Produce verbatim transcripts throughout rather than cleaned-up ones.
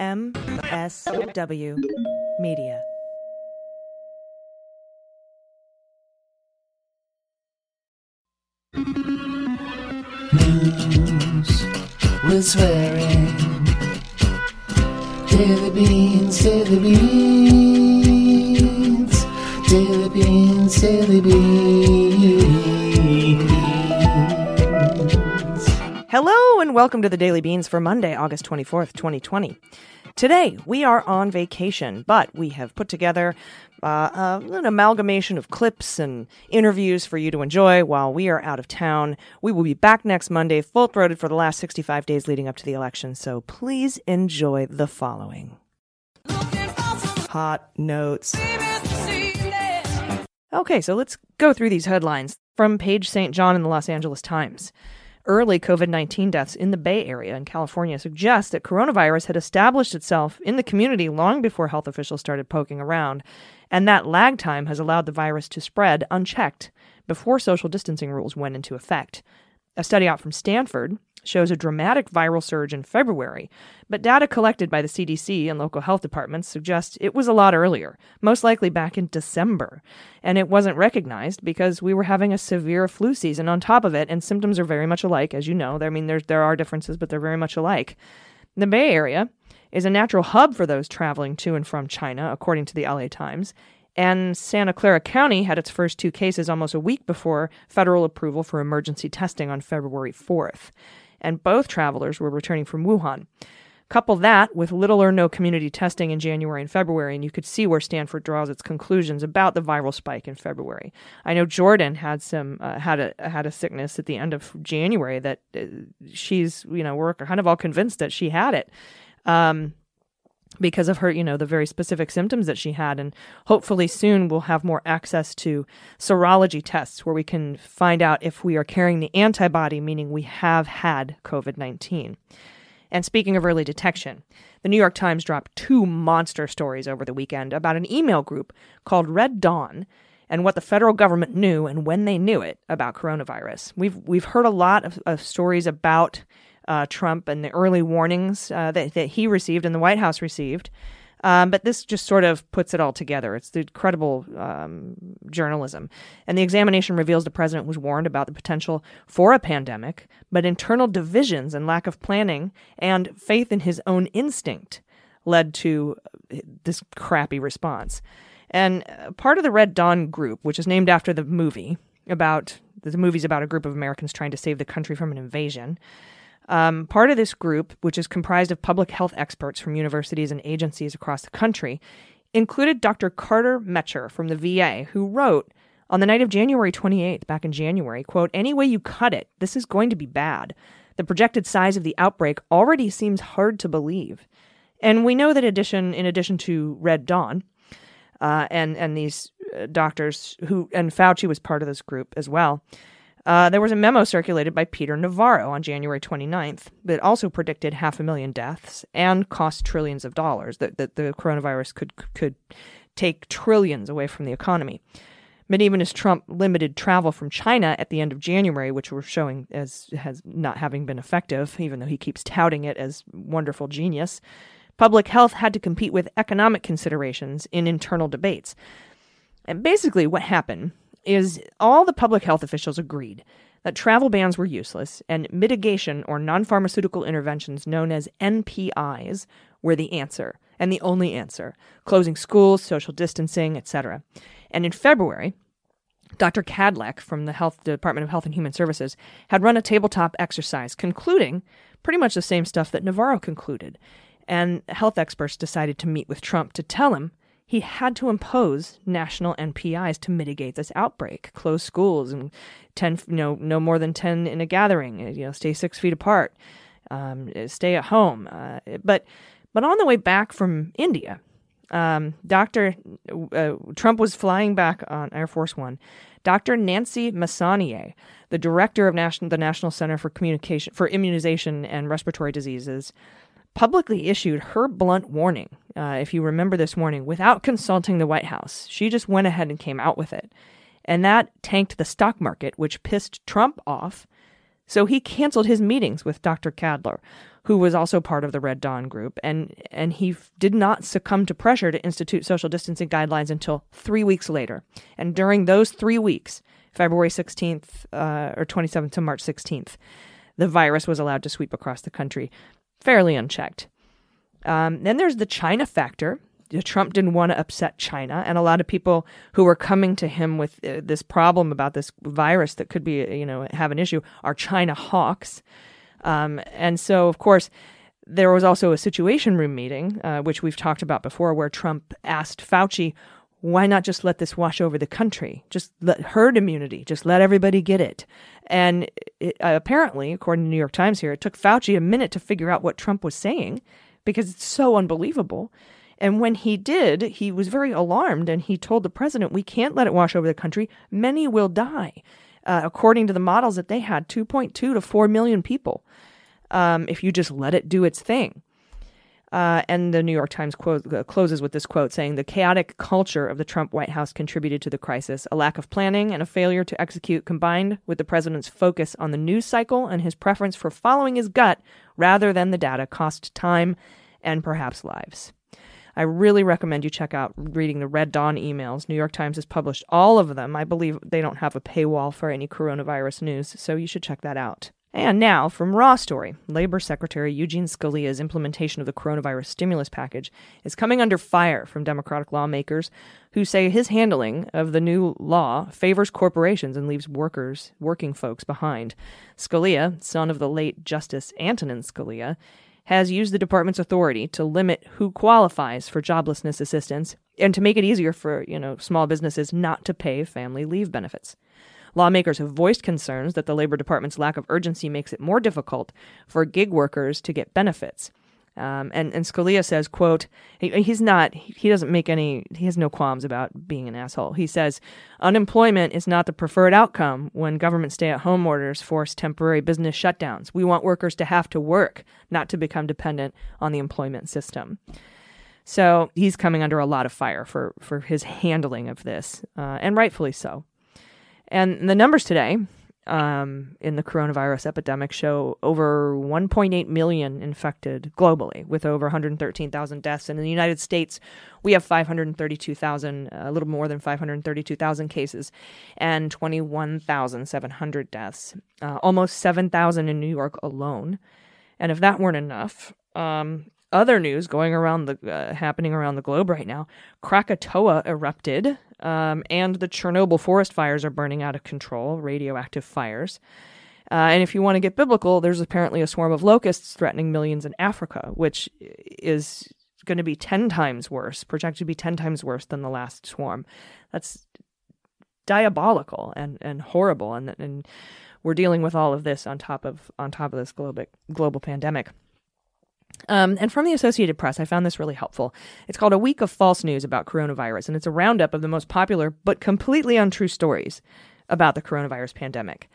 M S W Media. News with swearing. Daily beans, daily beans, daily beans, daily beans. Hello and welcome to the Daily Beans for Monday, August twenty-fourth, twenty twenty. Today, we are on vacation, but we have put together uh, uh, an amalgamation of clips and interviews for you to enjoy while we are out of town. We will be back next Monday, full-throated for the last sixty-five days leading up to the election, so please enjoy the following. Hot notes. Okay, so let's go through these headlines from Paige Saint John in the Los Angeles Times. Early COVID nineteen deaths in the Bay Area and California suggest that coronavirus had established itself in the community long before health officials started poking around, and that lag time has allowed the virus to spread unchecked before social distancing rules went into effect. A study out from Stanford shows a dramatic viral surge in February, but data collected by the C D C and local health departments suggest it was a lot earlier, most likely back in December, and it wasn't recognized because we were having a severe flu season on top of it, and symptoms are very much alike, as you know. I mean, there, there are differences, but they're very much alike. The Bay Area is a natural hub for those traveling to and from China, according to the L A Times, and Santa Clara County had its first two cases almost a week before federal approval for emergency testing on February fourth. And both travelers were returning from Wuhan. Couple that with little or no community testing in January and February, and you could see where Stanford draws its conclusions about the viral spike in February. I know Jordan had some uh, had a had a sickness at the end of January that uh, she's you know we're kind of all convinced that she had it um, because of her you know the very specific symptoms that she had, and hopefully soon we'll have more access to serology tests where we can find out if we are carrying the antibody, meaning we have had COVID nineteen. And speaking of early detection, the New York Times dropped two monster stories over the weekend about an email group called Red Dawn and what the federal government knew and when they knew it about coronavirus. We've we've heard a lot of, of stories about uh, Trump and the early warnings uh, that, that he received and the White House received. Um, but this just sort of puts it all together. It's the credible um, journalism. And the examination reveals the president was warned about the potential for a pandemic, but internal divisions and lack of planning and faith in his own instinct led to this crappy response. And part of the Red Dawn group, which is named after the movie about the movie's about a group of Americans trying to save the country from an invasion. Um, part of this group, which is comprised of public health experts from universities and agencies across the country, included Doctor Carter Mecher from the V A, who wrote on the night of January twenty-eighth, back in January, quote, "Any way you cut it, this is going to be bad. The projected size of the outbreak already seems hard to believe." And we know that addition, in addition to Red Dawn uh, and, and these uh, doctors who, and Fauci was part of this group as well, Uh, there was a memo circulated by Peter Navarro on January twenty-ninth that also predicted half a million deaths and cost trillions of dollars, that, that the coronavirus could could take trillions away from the economy. But even as Trump limited travel from China at the end of January, which we're showing as has not having been effective, even though he keeps touting it as wonderful genius, public health had to compete with economic considerations in internal debates. And basically what happened is all the public health officials agreed that travel bans were useless and mitigation or non-pharmaceutical interventions known as N P Is were the answer and the only answer, closing schools, social distancing, et cetera. And in February, Doctor Cadler from the Health Department of Health and Human Services had run a tabletop exercise concluding pretty much the same stuff that Navarro concluded. And health experts decided to meet with Trump to tell him he had to impose national N P Is to mitigate this outbreak, close schools and ten, you know, no more than ten in a gathering, you know, stay six feet apart, um, stay at home. Uh, but but on the way back from India, um, Doctor Uh, Trump was flying back on Air Force One. Doctor Nancy Messonnier, the director of national the National Center for Communication for Immunization and Respiratory Diseases, publicly issued her blunt warning, uh, if you remember this warning, without consulting the White House. She just went ahead and came out with it. And that tanked the stock market, which pissed Trump off. So he canceled his meetings with Doctor Cadler, who was also part of the Red Dawn group. And, and he f- did not succumb to pressure to institute social distancing guidelines until three weeks later. And during those three weeks, February sixteenth uh, or twenty-seventh to March sixteenth, the virus was allowed to sweep across the country fairly unchecked. Um, then there's the China factor. Trump didn't want to upset China, and a lot of people who were coming to him with uh, this problem about this virus that could be, you know, have an issue are China hawks. Um, and so, of course, there was also a Situation Room meeting, uh, which we've talked about before, where Trump asked Fauci, why not just let this wash over the country? Just let herd immunity. Just let everybody get it. And it, uh, apparently, according to the New York Times here, it took Fauci a minute to figure out what Trump was saying because it's so unbelievable. And when he did, he was very alarmed, and he told the president, we can't let it wash over the country. Many will die. Uh, according to the models that they had, two point two to four million people, um, if you just let it do its thing. Uh, and the New York Times quote, uh, closes with this quote saying, the chaotic culture of the Trump White House contributed to the crisis. A lack of planning and a failure to execute combined with the president's focus on the news cycle and his preference for following his gut rather than the data cost time and perhaps lives. I really recommend you check out reading the Red Dawn emails. New York Times has published all of them. I believe they don't have a paywall for any coronavirus news, so you should check that out. And now, from Raw Story, Labor Secretary Eugene Scalia's implementation of the coronavirus stimulus package is coming under fire from Democratic lawmakers who say his handling of the new law favors corporations and leaves workers, working folks behind. Scalia, son of the late Justice Antonin Scalia, has used the department's authority to limit who qualifies for joblessness assistance and to make it easier for, you know, small businesses not to pay family leave benefits. Lawmakers have voiced concerns that the Labor Department's lack of urgency makes it more difficult for gig workers to get benefits. Um, and, and Scalia says, quote, he, he's not, he doesn't make any, he has no qualms about being an asshole. He says, unemployment is not the preferred outcome when government stay-at-home orders force temporary business shutdowns. We want workers to have to work, not to become dependent on the employment system. So he's coming under a lot of fire for, for his handling of this, uh, and rightfully so. And the numbers today um, in the coronavirus epidemic show over one point eight million infected globally, with over one hundred thirteen thousand deaths. And in the United States, we have five hundred thirty-two thousand, a little more than five hundred thirty-two thousand cases and twenty-one thousand seven hundred deaths, uh, almost seven thousand in New York alone. And if that weren't enough, um, other news going around the uh, happening around the globe right now, Krakatoa erupted. Um, and the Chernobyl forest fires are burning out of control, radioactive fires. Uh, and if you want to get biblical, there's apparently a swarm of locusts threatening millions in Africa, which is going to be ten times worse, projected to be ten times worse than the last swarm. That's diabolical and, and horrible. And, and we're dealing with all of this on top of on top of this global, global pandemic. Um, and from the Associated Press, I found this really helpful. It's called A Week of False News About Coronavirus, and it's a roundup of the most popular but completely untrue stories about the coronavirus pandemic.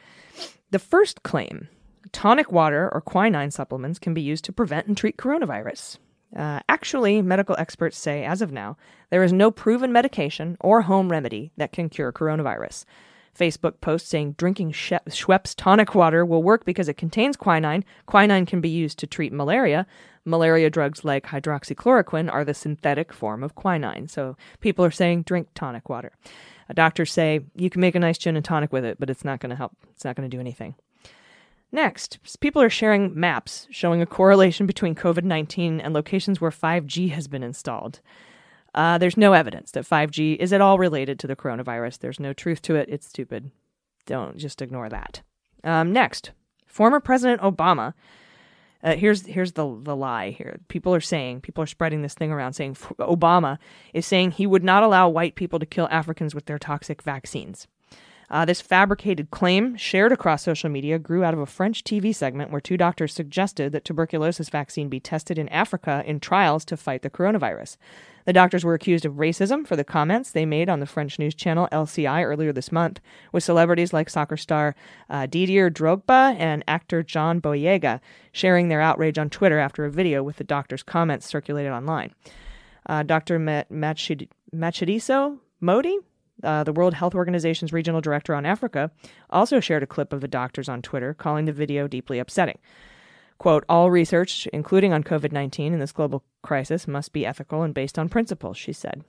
The first claim, tonic water or quinine supplements can be used to prevent and treat coronavirus. Uh, actually, medical experts say, as of now, there is no proven medication or home remedy that can cure coronavirus. Facebook post saying drinking Schweppes tonic water will work because it contains quinine. Quinine can be used to treat malaria. Malaria drugs like hydroxychloroquine are the synthetic form of quinine. So people are saying drink tonic water. Doctors say you can make a nice gin and tonic with it, but it's not going to help. It's not going to do anything. Next, people are sharing maps showing a correlation between COVID nineteen and locations where five G has been installed. Uh, there's no evidence that five G is at all related to the coronavirus. There's no truth to it. It's stupid. Don't just ignore that. Um, next, former President Obama. Uh, here's here's the, the lie here. People are saying, people are spreading this thing around saying Obama is saying he would not allow white people to kill Africans with their toxic vaccines. Uh, this fabricated claim shared across social media grew out of a French T V segment where two doctors suggested that tuberculosis vaccine be tested in Africa in trials to fight the coronavirus. The doctors were accused of racism for the comments they made on the French news channel L C I earlier this month, with celebrities like soccer star uh, Didier Drogba and actor John Boyega sharing their outrage on Twitter after a video with the doctor's comments circulated online. Uh, Doctor Machidiso Modi, uh, the World Health Organization's regional director on Africa, also shared a clip of the doctors on Twitter, calling the video deeply upsetting. Quote, all research, including on COVID nineteen in this global crisis, must be ethical and based on principles, she said.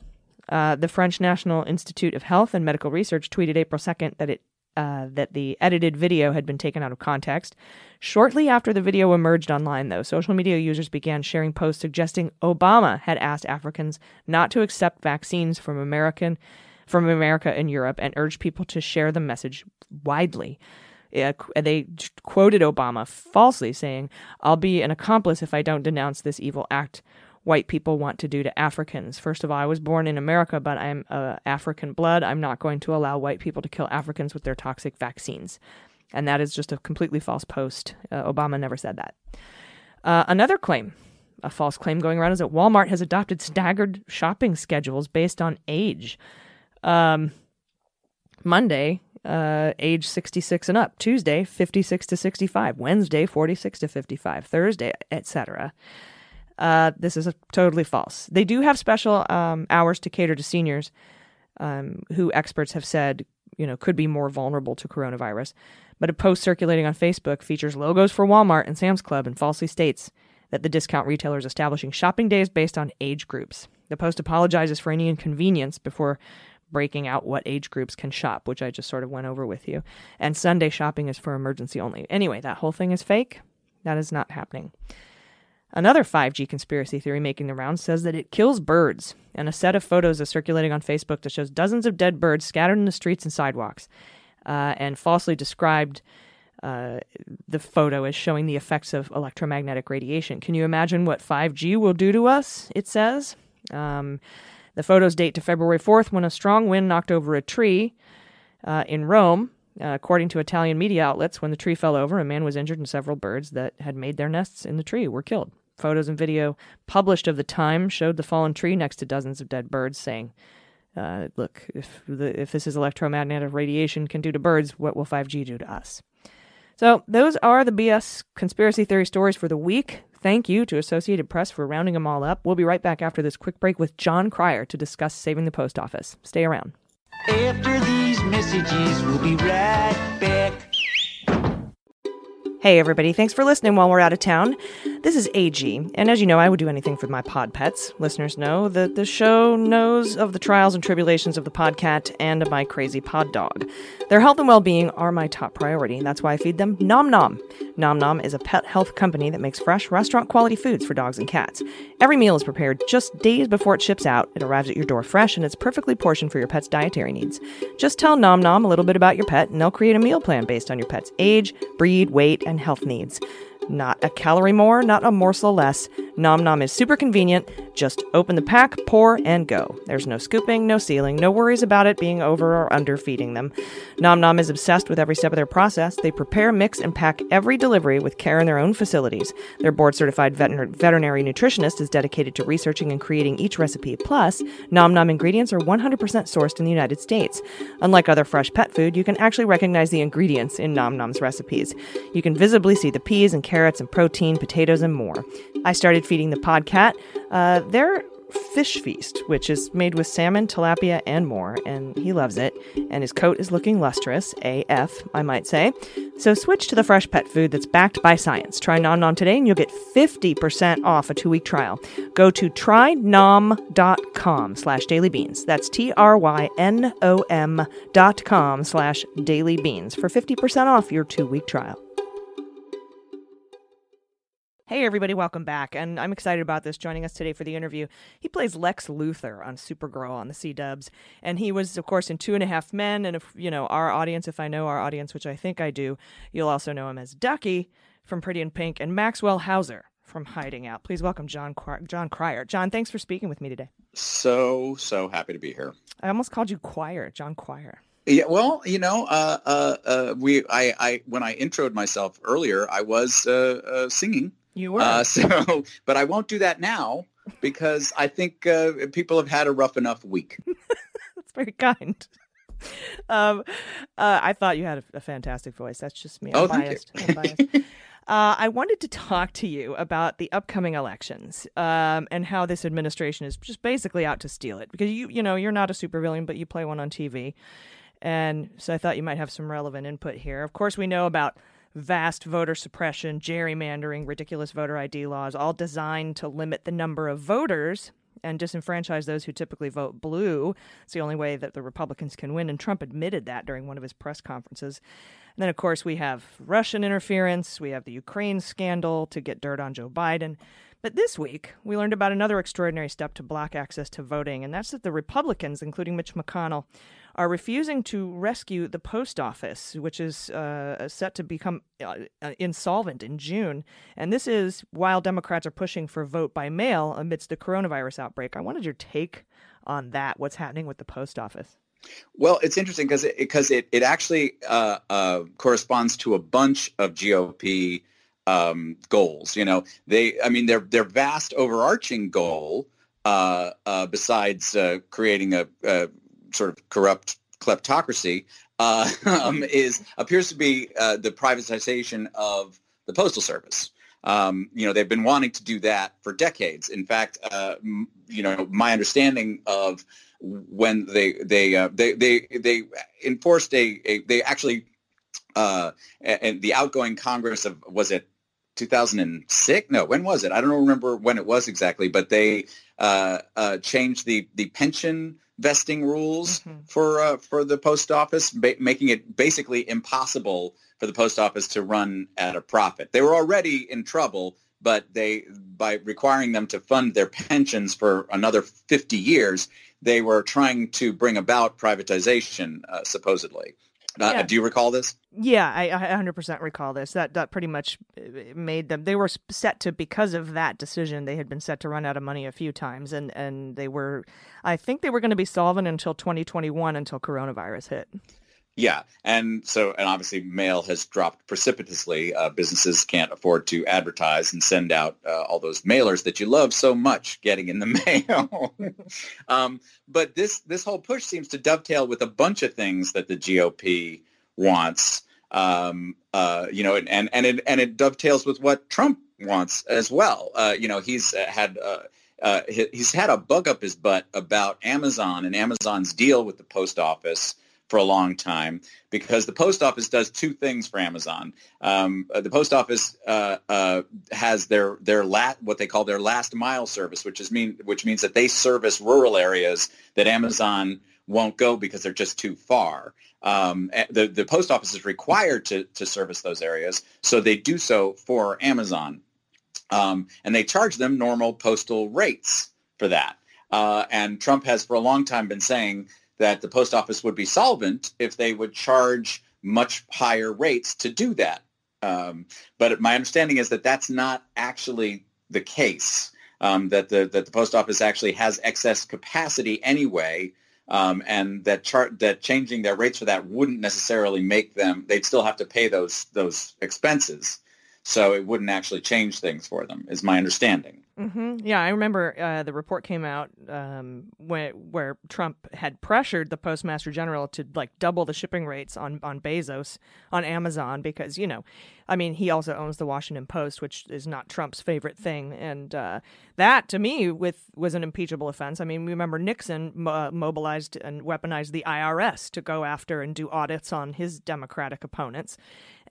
Uh, the French National Institute of Health and Medical Research tweeted April second that it uh, that the edited video had been taken out of context. Shortly after the video emerged online, though, social media users began sharing posts suggesting Obama had asked Africans not to accept vaccines from American from America and Europe and urged people to share the message widely. Uh, they quoted Obama falsely, saying, I'll be an accomplice if I don't denounce this evil act white people want to do to Africans. First of all, I was born in America, but I'm uh, African blood. I'm not going to allow white people to kill Africans with their toxic vaccines. And that is just a completely false post. Uh, Obama never said that. Uh, another claim, a false claim going around, is that Walmart has adopted staggered shopping schedules based on age. Um, Monday, Uh, age sixty-six and up. Tuesday, fifty-six to sixty-five. Wednesday, forty-six to fifty-five. Thursday, et cetera. Uh, this is a, totally false. They do have special um, hours to cater to seniors, um, who experts have said, you know, could be more vulnerable to coronavirus. But a post circulating on Facebook features logos for Walmart and Sam's Club and falsely states that the discount retailer is establishing shopping days based on age groups. The post apologizes for any inconvenience before breaking out what age groups can shop, which I just sort of went over with you. And Sunday shopping is for emergency only. Anyway, that whole thing is fake. That is not happening. Another five G conspiracy theory making the rounds says that it kills birds. And a set of photos is circulating on Facebook that shows dozens of dead birds scattered in the streets and sidewalks, uh, and falsely described uh, the photo as showing the effects of electromagnetic radiation. Can you imagine what five G will do to us? It says. Um... The photos date to February fourth when a strong wind knocked over a tree uh, in Rome. Uh, according to Italian media outlets, when the tree fell over, a man was injured and several birds that had made their nests in the tree were killed. Photos and video published of the time showed the fallen tree next to dozens of dead birds, saying, uh, look, if, the, if this is electromagnetic radiation can do to birds, what will five G do to us? So those are the B S conspiracy theory stories for the week. Thank you to Associated Press for rounding them all up. We'll be right back after this quick break with John Cryer to discuss saving the post office. Stay around. After these messages, we'll be right back. Hey, everybody. Thanks for listening while we're out of town. This is A G, and as you know, I would do anything for my pod pets. Listeners know that the show knows of the trials and tribulations of the podcat and of my crazy pod dog. Their health and well-being are my top priority, and that's why I feed them Nom Nom. Nom Nom is a pet health company that makes fresh, restaurant-quality foods for dogs and cats. Every meal is prepared just days before it ships out. It arrives at your door fresh, and it's perfectly portioned for your pet's dietary needs. Just tell Nom Nom a little bit about your pet, and they'll create a meal plan based on your pet's age, breed, weight, and health needs. Not a calorie more, not a morsel less. Nom Nom is super convenient. Just open the pack, pour, and go. There's no scooping, no sealing, no worries about it being over or under feeding them. Nom Nom is obsessed with every step of their process. They prepare, mix, and pack every delivery with care in their own facilities. Their board-certified veter- veterinary nutritionist is dedicated to researching and creating each recipe. Plus, Nom Nom ingredients are one hundred percent sourced in the United States. Unlike other fresh pet food, you can actually recognize the ingredients in Nom Nom's recipes. You can visibly see the peas and carrots carrots and protein, potatoes, and more. I started feeding the podcat uh, their fish feast, which is made with salmon, tilapia, and more, and he loves it, and his coat is looking lustrous, A F, I might say. So switch to the fresh pet food that's backed by science. Try Nom Nom today, and you'll get fifty percent off a two-week trial. Go to trynom.com slash dailybeans. That's T R Y N O M dot com slash dailybeans for fifty percent off your two-week trial. Hey, everybody, welcome back. And I'm excited about this. Joining us today for the interview, he plays Lex Luthor on Supergirl on the C-dubs. And he was, of course, in Two and a Half Men. And, if you know, our audience, if I know our audience, which I think I do, you'll also know him as Ducky from Pretty in Pink and Maxwell Hauser from Hiding Out. Please welcome John Cry- John Cryer. John, thanks for speaking with me today. So, so happy to be here. I almost called you Cryer, John Cryer. Yeah, well, you know, uh, uh, uh, we, I, I, when I introed myself earlier, I was uh, uh, singing. You were. Uh, so, but I won't do that now because I think uh, people have had a rough enough week. That's very kind. Um, uh, I thought you had a, a fantastic voice. That's just me. I'm oh, biased. Thank you. I'm biased. uh, I wanted to talk to you about the upcoming elections um, and how this administration is just basically out to steal it. Because you, you know, you're not a supervillain, but you play one on T V, and so I thought you might have some relevant input here. Of course, we know about vast voter suppression, gerrymandering, ridiculous voter I D laws, all designed to limit the number of voters and disenfranchise those who typically vote blue. It's the only way that the Republicans can win, and Trump admitted that during one of his press conferences. And then, of course, we have Russian interference. We have the Ukraine scandal to get dirt on Joe Biden. But this week, we learned about another extraordinary step to block access to voting, and that's that the Republicans, including Mitch McConnell, are refusing to rescue the post office, which is uh, set to become uh, insolvent in June. And this is while Democrats are pushing for vote by mail amidst the coronavirus outbreak. I wanted your take on that, what's happening with the post office. Well, it's interesting because it, because it, it actually uh, uh, corresponds to a bunch of G O P um, goals. You know, they I mean, their their vast overarching goal, uh, uh, besides uh, creating a, a sort of corrupt kleptocracy, uh, um, is appears to be uh, the privatization of the Postal Service. Um, you know, they've been wanting to do that for decades. In fact, uh, m- you know, my understanding of when they they uh, they, they they enforced a, a they actually uh, and the outgoing Congress of was it two thousand six? No, when was it? I don't remember when it was exactly, but they uh, uh, changed the the pension vesting rules mm-hmm. for uh, for the post office, ba- making it basically impossible for the post office to run at a profit. They were already in trouble, but they by requiring them to fund their pensions for another fifty years, they were trying to bring about privatization, uh, supposedly. Uh, yeah. Do you recall this? Yeah, I, I one hundred percent recall this. That, that pretty much made them, they were set to, because of that decision, they had been set to run out of money a few times. And, and they were, I think they were going to be solvent until twenty twenty-one, until coronavirus hit. Yeah. And so, and obviously mail has dropped precipitously. Uh, businesses can't afford to advertise and send out uh, all those mailers that you love so much getting in the mail. um, but this, this whole push seems to dovetail with a bunch of things that the G O P wants, um, uh, you know, and, and, and, it, and it dovetails with what Trump wants as well. Uh, you know, he's had uh, uh, he's had a bug up his butt about Amazon and Amazon's deal with the post office for a long time, because the post office does two things for Amazon. Um, the post office uh, uh, has their their lat what they call their last mile service, which is mean which means that they service rural areas that Amazon won't go because they're just too far. Um, the the post office is required to to service those areas, so they do so for Amazon, um, and they charge them normal postal rates for that. Uh, and Trump has for a long time been saying that the post office would be solvent if they would charge much higher rates to do that. Um, but my understanding is that that's not actually the case, um, that the that the post office actually has excess capacity anyway, um, and that char- that changing their rates for that wouldn't necessarily make them, they'd still have to pay those those expenses. So it wouldn't actually change things for them, is my understanding. Mm-hmm. Yeah, I remember uh, the report came out um, where, where Trump had pressured the Postmaster General to like double the shipping rates on, on Bezos, on Amazon, because, you know, I mean, he also owns the Washington Post, which is not Trump's favorite thing. And uh, that, to me, with was an impeachable offense. I mean, we remember Nixon mo- mobilized and weaponized the I R S to go after and do audits on his Democratic opponents.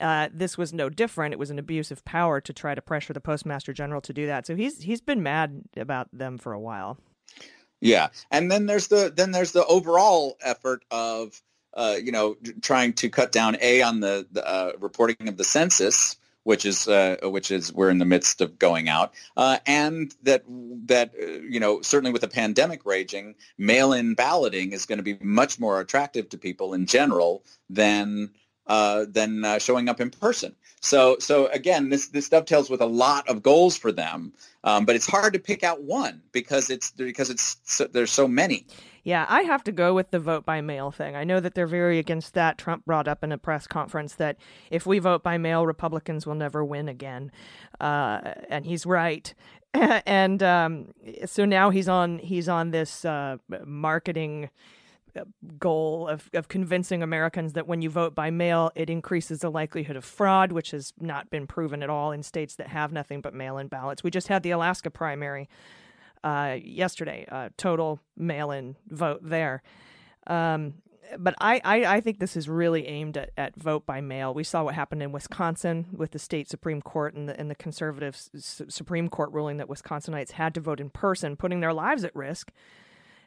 Uh, this was no different. It was an abuse of power to try to pressure the Postmaster General to do that. So he's he's been mad about them for a while. Yeah, and then there's the then there's the overall effort of uh, you know trying to cut down a on the, the uh, reporting of the census, which is uh, which is we're in the midst of going out, uh, and that that uh, you know certainly with the pandemic raging, mail-in balloting is going to be much more attractive to people in general than. Uh, than uh, showing up in person. So, so again, this this dovetails with a lot of goals for them, um, but it's hard to pick out one because it's because it's so, there's so many. Yeah, I have to go with the vote by mail thing. I know that they're very against that. Trump brought up in a press conference that if we vote by mail, Republicans will never win again, uh, and he's right. And um, so now he's on he's on this uh, marketing goal of, of convincing Americans that when you vote by mail, it increases the likelihood of fraud, which has not been proven at all in states that have nothing but mail-in ballots. We just had the Alaska primary uh, yesterday, uh, total mail-in vote there. Um, but I, I, I think this is really aimed at, at vote by mail. We saw what happened in Wisconsin with the state Supreme Court and the, and the conservative S- Supreme Court ruling that Wisconsinites had to vote in person, putting their lives at risk.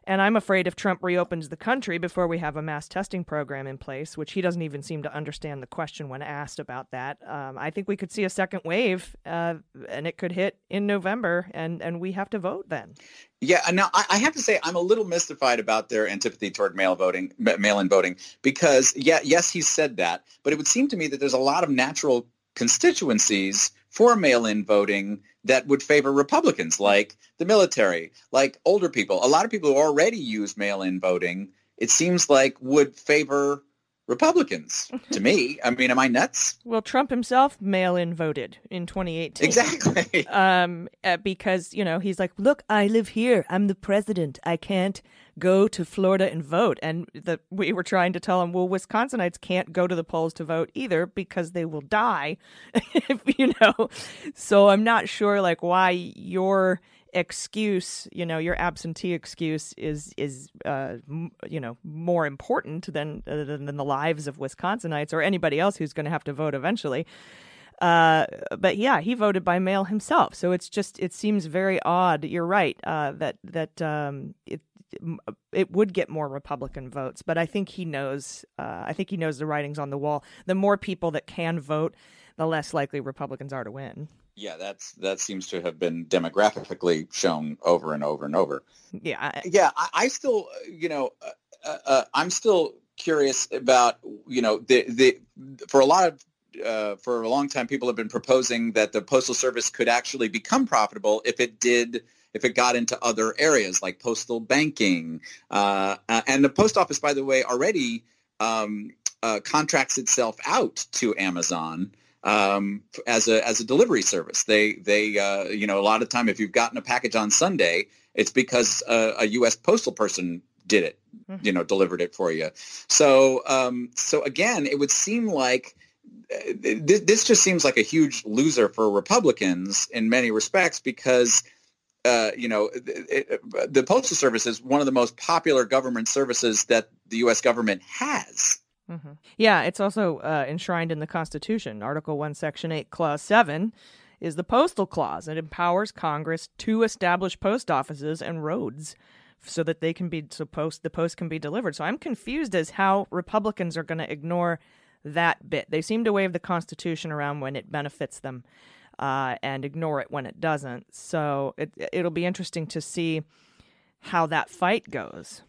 And I'm afraid if Trump reopens the country before we have a mass testing program in place, which he doesn't even seem to understand the question when asked about that, um, I think we could see a second wave, uh, and it could hit in November, and, and we have to vote then. Yeah. Now, I have to say I'm a little mystified about their antipathy toward mail voting, mail-in voting, because, yeah, yes, he said that, but it would seem to me that there's a lot of natural constituencies for mail-in voting that would favor Republicans, like the military, like older people. A lot of people who already use mail-in voting, it seems like, would favor Republicans, to me. I mean, am I nuts? Well, Trump himself mail-in voted in twenty eighteen. Exactly. Um, because, you know, he's like, look, I live here. I'm the president. I can't go to Florida and vote. And the, we were trying to tell him, well, Wisconsinites can't go to the polls to vote either because they will die, if, you know. So I'm not sure, like, why your excuse, you know, your absentee excuse is, is uh, m- you know, more important than, uh, than the lives of Wisconsinites or anybody else who's going to have to vote eventually. Uh, but yeah, he voted by mail himself. So it's just, it seems very odd. You're right, uh, that, that um, it, it would get more Republican votes, but I think he knows, uh, I think he knows the writing's on the wall. The more people that can vote, the less likely Republicans are to win. Yeah, that's that seems to have been demographically shown over and over and over. Yeah. I, yeah, I, I still, you know, uh, uh, I'm still curious about, you know, the, the for a lot of Uh, for a long time, people have been proposing that the Postal Service could actually become profitable if it did, if it got into other areas like postal banking. Uh, and the post office, by the way, already um, uh, contracts itself out to Amazon um, as a as a delivery service. They they uh, you know, a lot of time if you've gotten a package on Sunday, it's because a, a U S postal person did it, mm-hmm. you know, delivered it for you. So um, so again, it would seem like. This just seems like a huge loser for Republicans in many respects because, uh, you know, it, it, the Postal Service is one of the most popular government services that the U S government has. Mm-hmm. Yeah, it's also uh, enshrined in the Constitution. Article one, Section eight, Clause seven is the Postal Clause. It empowers Congress to establish post offices and roads so that they can be so post, the post can be delivered. So I'm confused as how Republicans are going to ignore that bit. They seem to wave the Constitution around when it benefits them uh, and ignore it when it doesn't. So it, it'll be interesting to see how that fight goes.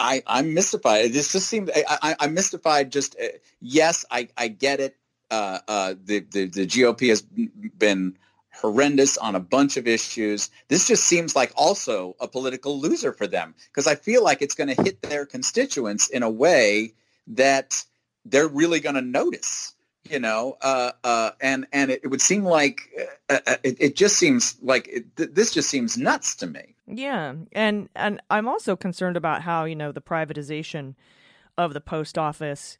I, I'm mystified. This just seemed I, I, I'm mystified. Just uh, yes, I, I get it. Uh, uh, the, the, the G O P has been horrendous on a bunch of issues. This just seems like also a political loser for them because I feel like it's going to hit their constituents in a way that they're really going to notice, you know, uh, uh, and and it, it would seem like uh, uh, it, it just seems like it, th- this just seems nuts to me. Yeah. And and I'm also concerned about how, you know, the privatization of the post office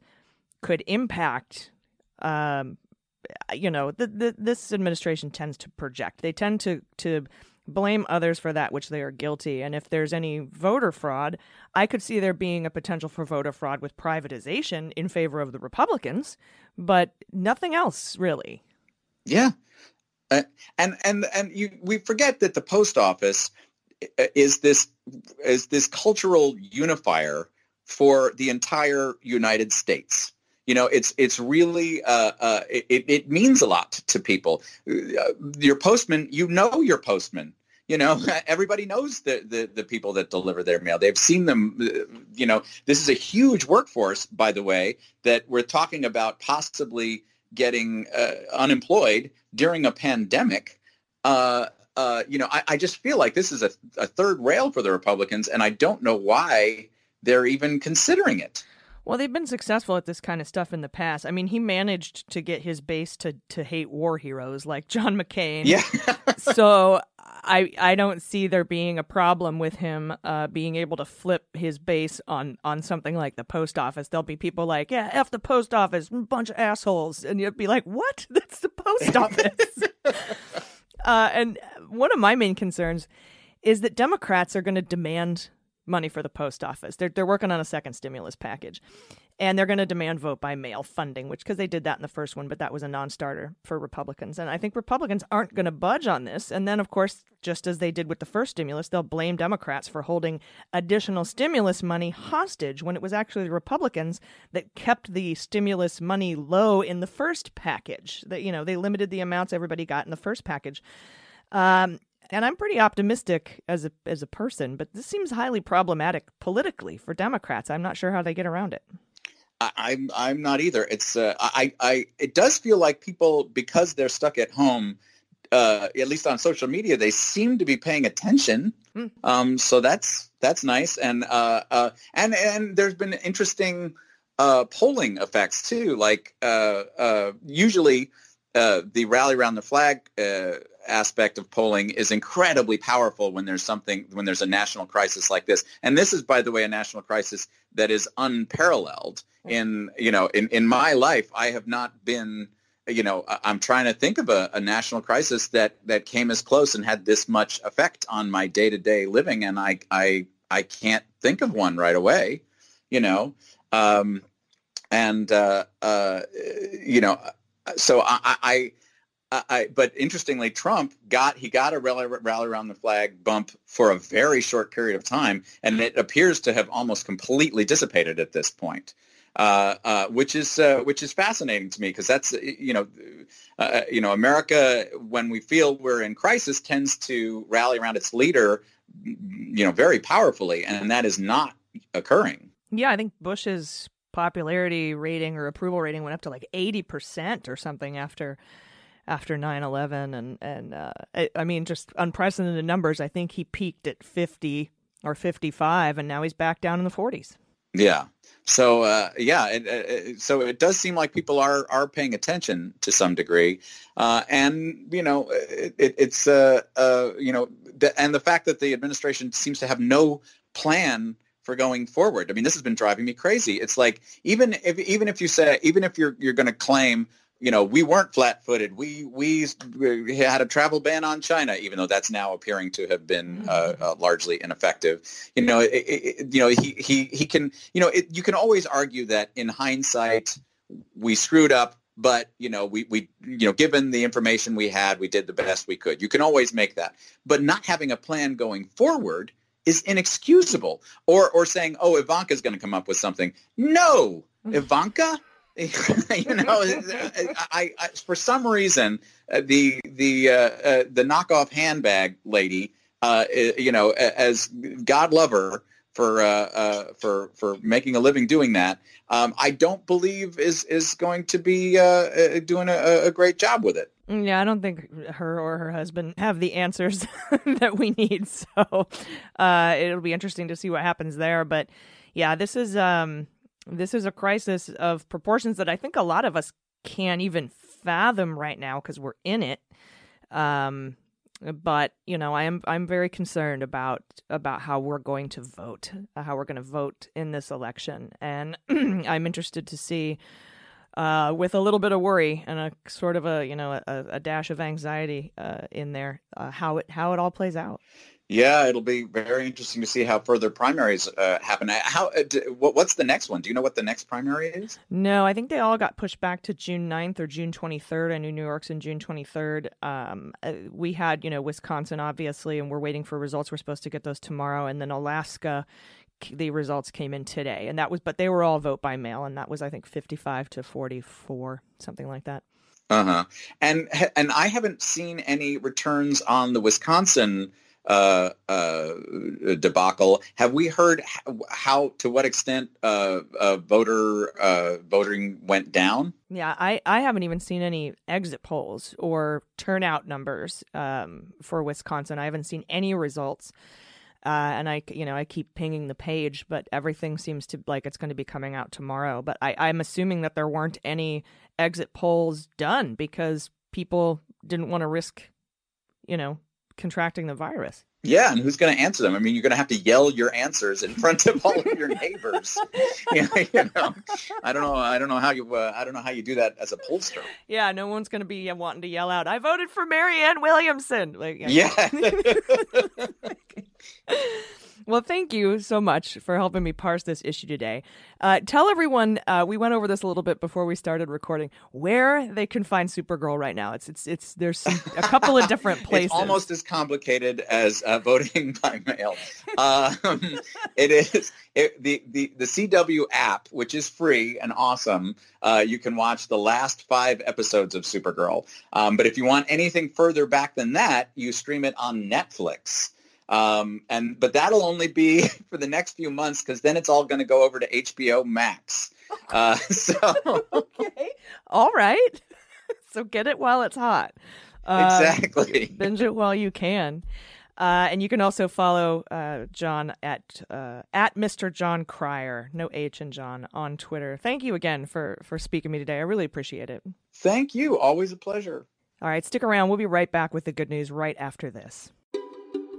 could impact, um, you know, the, the, this administration tends to project. They tend to to blame others for that which they are guilty. And if there's any voter fraud, I could see there being a potential for voter fraud with privatization in favor of the Republicans, but nothing else really. Yeah. Uh, and and, and you, we forget that the post office is this is this cultural unifier for the entire United States. You know, it's it's really uh, uh, it, it means a lot to people. Your postman, you know, your postman, you know, everybody knows the, the, the people that deliver their mail. They've seen them. You know, this is a huge workforce, by the way, that we're talking about possibly getting uh, unemployed during a pandemic. Uh, uh, you know, I, I just feel like this is a, a third rail for the Republicans, and I don't know why they're even considering it. Well, they've been successful at this kind of stuff in the past. I mean, he managed to get his base to, to hate war heroes like John McCain. Yeah. So I I don't see there being a problem with him uh, being able to flip his base on, on something like the post office. There'll be people like, yeah, F the post office, bunch of assholes. And you'll be like, what? That's the post office. uh, and one of my main concerns is that Democrats are going to demand money for the post office. They're they're working on a second stimulus package, and they're going to demand vote by mail funding, which because they did that in the first one, but that was a non-starter for Republicans. And I think Republicans aren't going to budge on this. And then, of course, just as they did with the first stimulus, they'll blame Democrats for holding additional stimulus money hostage when it was actually the Republicans that kept the stimulus money low in the first package. That, you know, they limited the amounts everybody got in the first package. Um, And I'm pretty optimistic as a as a person, but this seems highly problematic politically for Democrats. I'm not sure how they get around it. I, I'm I'm not either. It's uh, I I it does feel like people, because they're stuck at home, uh, at least on social media, they seem to be paying attention. Mm. Um, so that's that's nice. And uh, uh and and there's been interesting uh, polling effects too. Like uh, uh, usually uh, the rally around the flag Uh, aspect of polling is incredibly powerful when there's something, when there's a national crisis like this. And this is, by the way, a national crisis that is unparalleled in, you know, in, in my life. I have not been, you know, I'm trying to think of a, a national crisis that, that came as close and had this much effect on my day-to-day living. And I, I, I can't think of one right away, you know? Um, and, uh, uh, you know, so I, I, I, but interestingly, Trump got he got a rally, rally around the flag bump for a very short period of time, and it appears to have almost completely dissipated at this point, uh, uh, which is uh, which is fascinating to me, because that's, you know, uh, you know, America, when we feel we're in crisis, tends to rally around its leader, you know, very powerfully, and that is not occurring. Yeah, I think Bush's popularity rating or approval rating went up to like eighty percent or something after. After nine eleven, and, and uh, I, I mean, just unprecedented numbers. I think he peaked at fifty or fifty-five, and now he's back down in the forties. Yeah. So, uh, yeah, it, it, so it does seem like people are, are paying attention to some degree. Uh, and, you know, it, it, it's, uh, uh, you know, the, and the fact that the administration seems to have no plan for going forward. I mean, this has been driving me crazy. It's like, even if even if you say, even if you're you're going to claim, you know, we weren't flat-footed. We, we we had a travel ban on China, even though that's now appearing to have been uh, uh, largely ineffective. You know, it, it, you know, he he he can. You know, it, you can always argue that in hindsight we screwed up, but you know, we we you know, given the information we had, we did the best we could. You can always make that, but not having a plan going forward is inexcusable. Or or saying, oh, Ivanka's going to come up with something. No, Ivanka. You know, I, I for some reason uh, the the uh, uh, the knockoff handbag lady, uh, you know, as God love her for uh, uh, for for making a living doing that, um, I don't believe is is going to be uh, doing a, a great job with it. Yeah, I don't think her or her husband have the answers that we need. So uh, it'll be interesting to see what happens there. But yeah, this is. Um, This is a crisis of proportions that I think a lot of us can't even fathom right now because we're in it. Um, but, you know, I am I'm very concerned about about how we're going to vote, how we're going to vote in this election. And I'm interested to see, uh, with a little bit of worry and a sort of a, you know, a, a dash of anxiety uh, in there, uh, how it how it all plays out. Yeah, it'll be very interesting to see how further primaries uh, happen. How? Uh, d- what's the next one? Do you know what the next primary is? No, I think they all got pushed back to June ninth or June twenty-third. I knew New York's in June twenty-third. Um, we had, you know, Wisconsin, obviously, and we're waiting for results. We're supposed to get those tomorrow. And then Alaska, the results came in today. And that was, but they were all vote by mail. And that was, I think, fifty-five to forty-four, something like that. Uh-huh. And, and I haven't seen any returns on the Wisconsin Uh, uh, debacle. Have we heard how, how to what extent uh, uh, voter uh, voting went down? Yeah, I, I haven't even seen any exit polls or turnout numbers um, for Wisconsin. I haven't seen any results, uh, and I you know I keep pinging the page, but everything seems to like it's going to be coming out tomorrow. But I, I'm assuming that there weren't any exit polls done because people didn't want to risk, you know, contracting the virus. Yeah, and who's going to answer them? I mean, you're going to have to yell your answers in front of all of your neighbors. Yeah, you know, I don't know. I don't know how you. Uh, I don't know how you do that as a pollster. Yeah, no one's going to be wanting to yell out, "I voted for Marianne Williamson." Like, yeah. yeah. Well, thank you so much for helping me parse this issue today. Uh, tell everyone, uh, we went over this a little bit before we started recording, where they can find Supergirl right now. It's it's it's there's some, a couple of different places. It's almost as complicated as uh, voting by mail. Um, it is it, the, the, the C W app, which is free and awesome. Uh, you can watch the last five episodes of Supergirl. Um, but if you want anything further back than that, you stream it on Netflix. Um, and but that'll only be for the next few months, because then it's all going to go over to H B O Max. Uh, so okay, all right. So get it while it's hot. Uh, exactly. Binge it while you can. Uh, and you can also follow uh, John at uh, at Mister John Cryer, no H in John, on Twitter. Thank you again for for speaking to me today. I really appreciate it. Thank you. Always a pleasure. All right, stick around. We'll be right back with the good news right after this.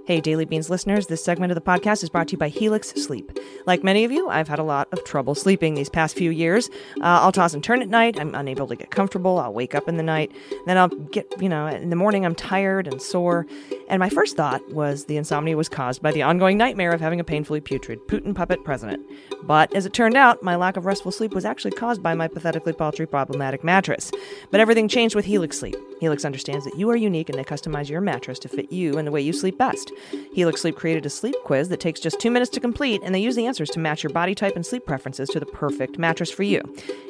Hey, Daily Beans listeners, this segment of the podcast is brought to you by Helix Sleep. Like many of you, I've had a lot of trouble sleeping these past few years. Uh, I'll toss and turn at night. I'm unable to get comfortable. I'll wake up in the night. Then I'll get, you know, in the morning I'm tired and sore. And my first thought was the insomnia was caused by the ongoing nightmare of having a painfully putrid Putin puppet president. But as it turned out, my lack of restful sleep was actually caused by my pathetically paltry problematic mattress. But everything changed with Helix Sleep. Helix understands that you are unique and they customize your mattress to fit you and the way you sleep best. Helix Sleep created a sleep quiz that takes just two minutes to complete, and they use the answers to match your body type and sleep preferences to the perfect mattress for you.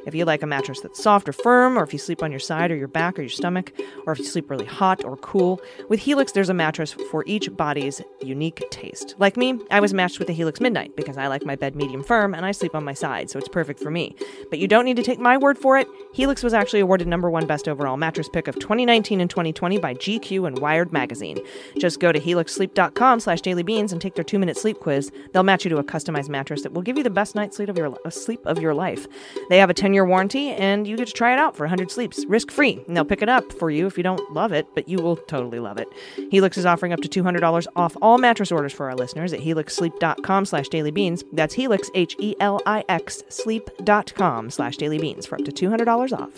If you like a mattress that's soft or firm, or if you sleep on your side or your back or your stomach, or if you sleep really hot or cool, with Helix there's a mattress for each body's unique taste. Like me, I was matched with a Helix Midnight because I like my bed medium firm and I sleep on my side, so it's perfect for me. But you don't need to take my word for it. Helix was actually awarded number one best overall mattress pick of twenty nineteen and twenty twenty by G Q and Wired Magazine. Just go to HelixSleep.com slash daily beans and take their two minute sleep quiz. They'll match you to a customized mattress that will give you the best night's sleep of your sleep of your life. They have a ten year warranty and you get to try it out for one hundred sleeps risk free. And they'll pick it up for you if you don't love it, but you will totally love it. Helix is offering up to two hundred dollars off all mattress orders for our listeners at helixsleep.com slash daily beans. That's Helix H E L I X sleep.com slash daily beans for up to two hundred dollars off.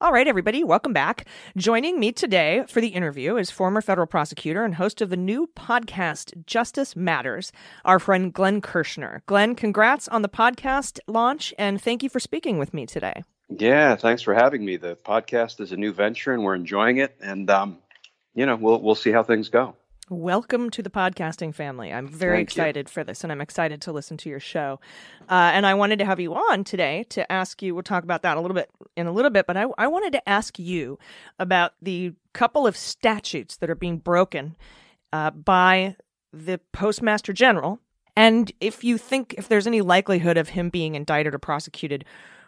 All right, everybody, welcome back. Joining me today for the interview is former federal prosecutor and host of the new podcast, Justice Matters, our friend Glenn Kirschner. Glenn, congrats on the podcast launch, and thank you for speaking with me today. Yeah, thanks for having me. The podcast is a new venture, and we're enjoying it, and, um, you know, we'll we'll see how things go. Welcome to the podcasting family. I'm very Thank excited you. for this, and I'm excited to listen to your show. Uh, and I wanted to have you on today to ask you, we'll talk about that a little bit in a little bit, but I, I wanted to ask you about the couple of statutes that are being broken uh, by the Postmaster General. And if you think, if there's any likelihood of him being indicted or prosecuted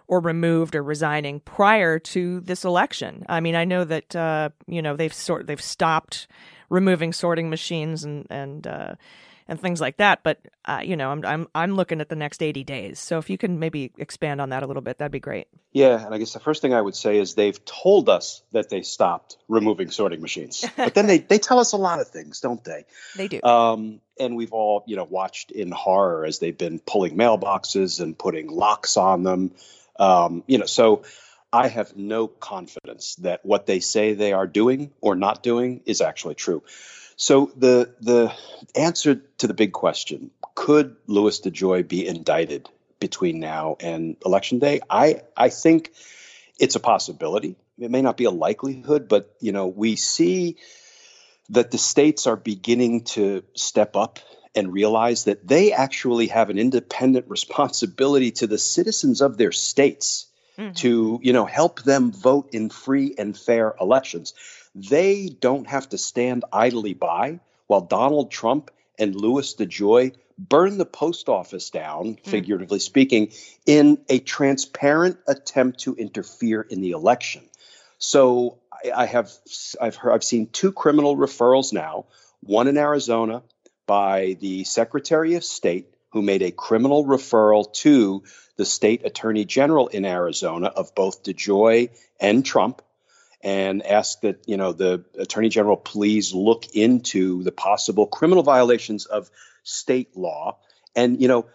or removed or resigning prior to this election. I mean, I know that, uh, you know, they've sort they've stopped removing sorting machines and and uh, and things like that. But uh, you know, I'm I'm I'm looking at the next eighty days. So if you can maybe expand on that a little bit, that'd be great. Yeah, and I guess the first thing I would say is they've told us that they stopped removing sorting machines, but then they they tell us a lot of things, don't they? They do. Um, and we've all you know watched in horror as they've been pulling mailboxes and putting locks on them. Um, you know, so. I have no confidence that what they say they are doing or not doing is actually true. So the the answer to the big question, could Louis DeJoy be indicted between now and Election Day? I, I think it's a possibility. It may not be a likelihood, but, you know, we see that the states are beginning to step up and realize that they actually have an independent responsibility to the citizens of their states. Mm-hmm. To, you know, help them vote in free and fair elections. They don't have to stand idly by while Donald Trump and Louis DeJoy burn the post office down, mm-hmm. figuratively speaking, in a transparent attempt to interfere in the election. So I, I have I've heard, I've seen two criminal referrals now, one in Arizona by the Secretary of State, who made a criminal referral to the state attorney general in Arizona of both DeJoy and Trump, and asked that, you know, the attorney general please look into the possible criminal violations of state law. And, you know,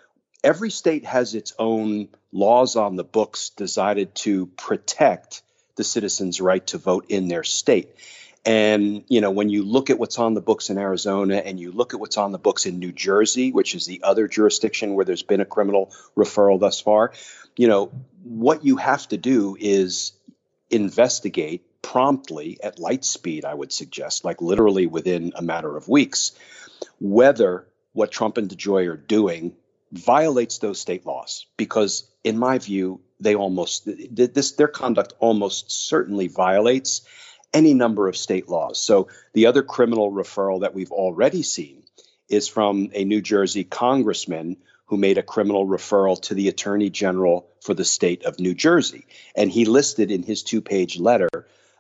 every state has its own laws on the books decided to protect the citizens' right to vote in their state. And, you know, when you look at what's on the books in Arizona and you look at what's on the books in New Jersey, which is the other jurisdiction where there's been a criminal referral thus far, you know, what you have to do is investigate promptly at light speed, I would suggest, like literally within a matter of weeks, whether what Trump and DeJoy are doing violates those state laws, because in my view, they almost this their conduct almost certainly violates any number of state laws. So the other criminal referral that we've already seen is from a New Jersey congressman who made a criminal referral to the attorney general for the state of New Jersey. And he listed in his two-page letter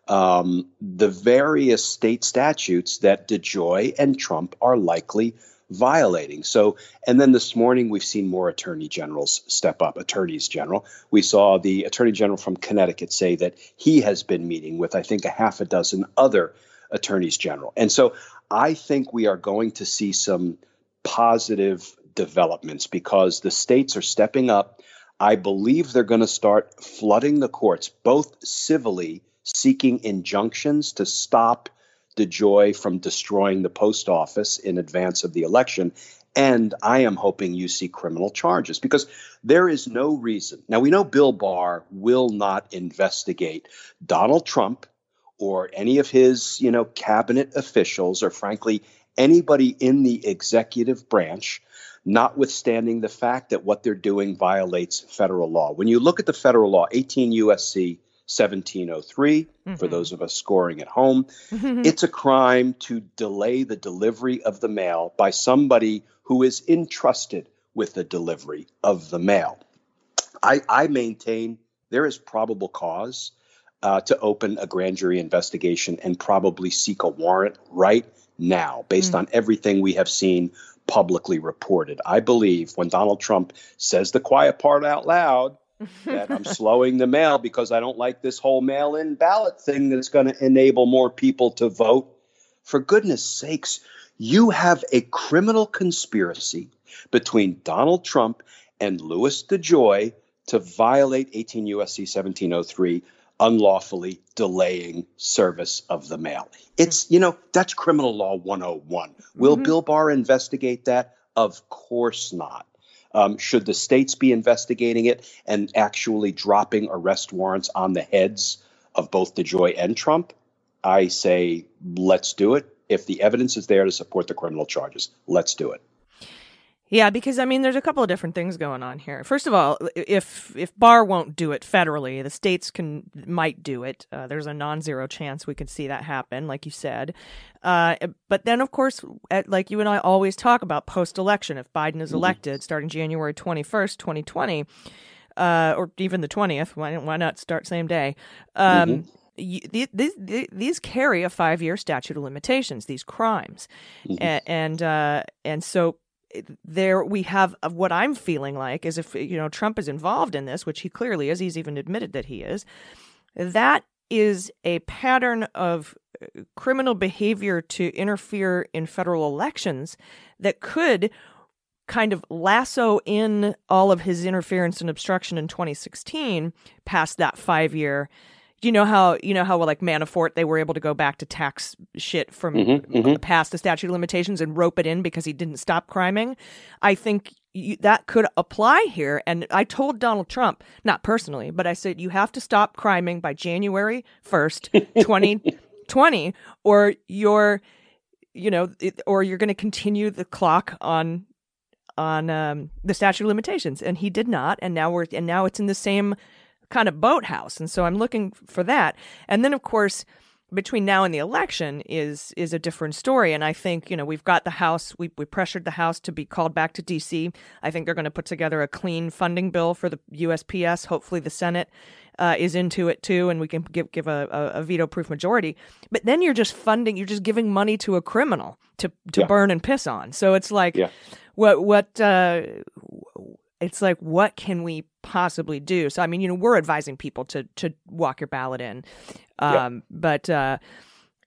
um, the various state statutes that DeJoy and Trump are likely violating. So, and then this morning we've seen more attorney generals step up, attorneys general. We saw the attorney general from Connecticut say that he has been meeting with, I think, a half a dozen other attorneys general. And so I think we are going to see some positive developments because the states are stepping up. I believe they're going to start flooding the courts, both civilly seeking injunctions to stop DeJoy from destroying the post office in advance of the election. And I am hoping you see criminal charges because there is no reason. Now, we know Bill Barr will not investigate Donald Trump or any of his, you know, cabinet officials or, frankly, anybody in the executive branch, notwithstanding the fact that what they're doing violates federal law. When you look at the federal law, eighteen U S C seventeen oh three, mm-hmm. for those of us scoring at home, it's a crime to delay the delivery of the mail by somebody who is entrusted with the delivery of the mail. I, I maintain there is probable cause uh, to open a grand jury investigation and probably seek a warrant right now based mm-hmm. on everything we have seen publicly reported. I believe when Donald Trump says the quiet part out loud, that I'm slowing the mail because I don't like this whole mail-in ballot thing that's going to enable more people to vote. For goodness sakes, you have a criminal conspiracy between Donald Trump and Louis DeJoy to violate eighteen U S C seventeen oh three, unlawfully delaying service of the mail. It's, you know, that's criminal law one oh one. Will mm-hmm. Bill Barr investigate that? Of course not. Um, should the states be investigating it and actually dropping arrest warrants on the heads of both DeJoy and Trump? I say, let's do it. If the evidence is there to support the criminal charges, let's do it. Yeah, because, I mean, there's a couple of different things going on here. First of all, if if Barr won't do it federally, the states can might do it. Uh, there's a non-zero chance we could see that happen, like you said. Uh, but then, of course, at, like you and I always talk about post-election, if Biden is elected starting January twenty-first, twenty twenty, uh, or even the twentieth, why, why not start same day? Um mm-hmm. You, these, these, these carry a five-year statute of limitations, these crimes. Mm-hmm. A- and uh, and so... There we have what I'm feeling like is if, you know, Trump is involved in this, which he clearly is. He's even admitted that he is. That is a pattern of criminal behavior to interfere in federal elections that could kind of lasso in all of his interference and obstruction in twenty sixteen past that five year. You know how you know how well, like Manafort, they were able to go back to tax shit from mm-hmm, mm-hmm. past the statute of limitations and rope it in because he didn't stop criming. I think you, that could apply here. And I told Donald Trump, not personally, but I said you have to stop criming by January first, twenty twenty, or you're, you know, it, or you're going to continue the clock on on um, the statute of limitations. And he did not. And now we're and now it's in the same kind of boathouse. And so I'm looking for that. And then, of course, between now and the election is is a different story. And I think, you know, we've got the House. We we pressured the House to be called back to D C. I think they're going to put together a clean funding bill for the U S P S. Hopefully the Senate uh, is into it, too. And we can give, give a, a veto-proof majority. But then you're just funding. You're just giving money to a criminal to, to yeah. burn and piss on. So it's like, yeah. what what uh, it's like, what can we possibly do? So, I mean, you know, we're advising people to to walk your ballot in. Um, yeah. But uh,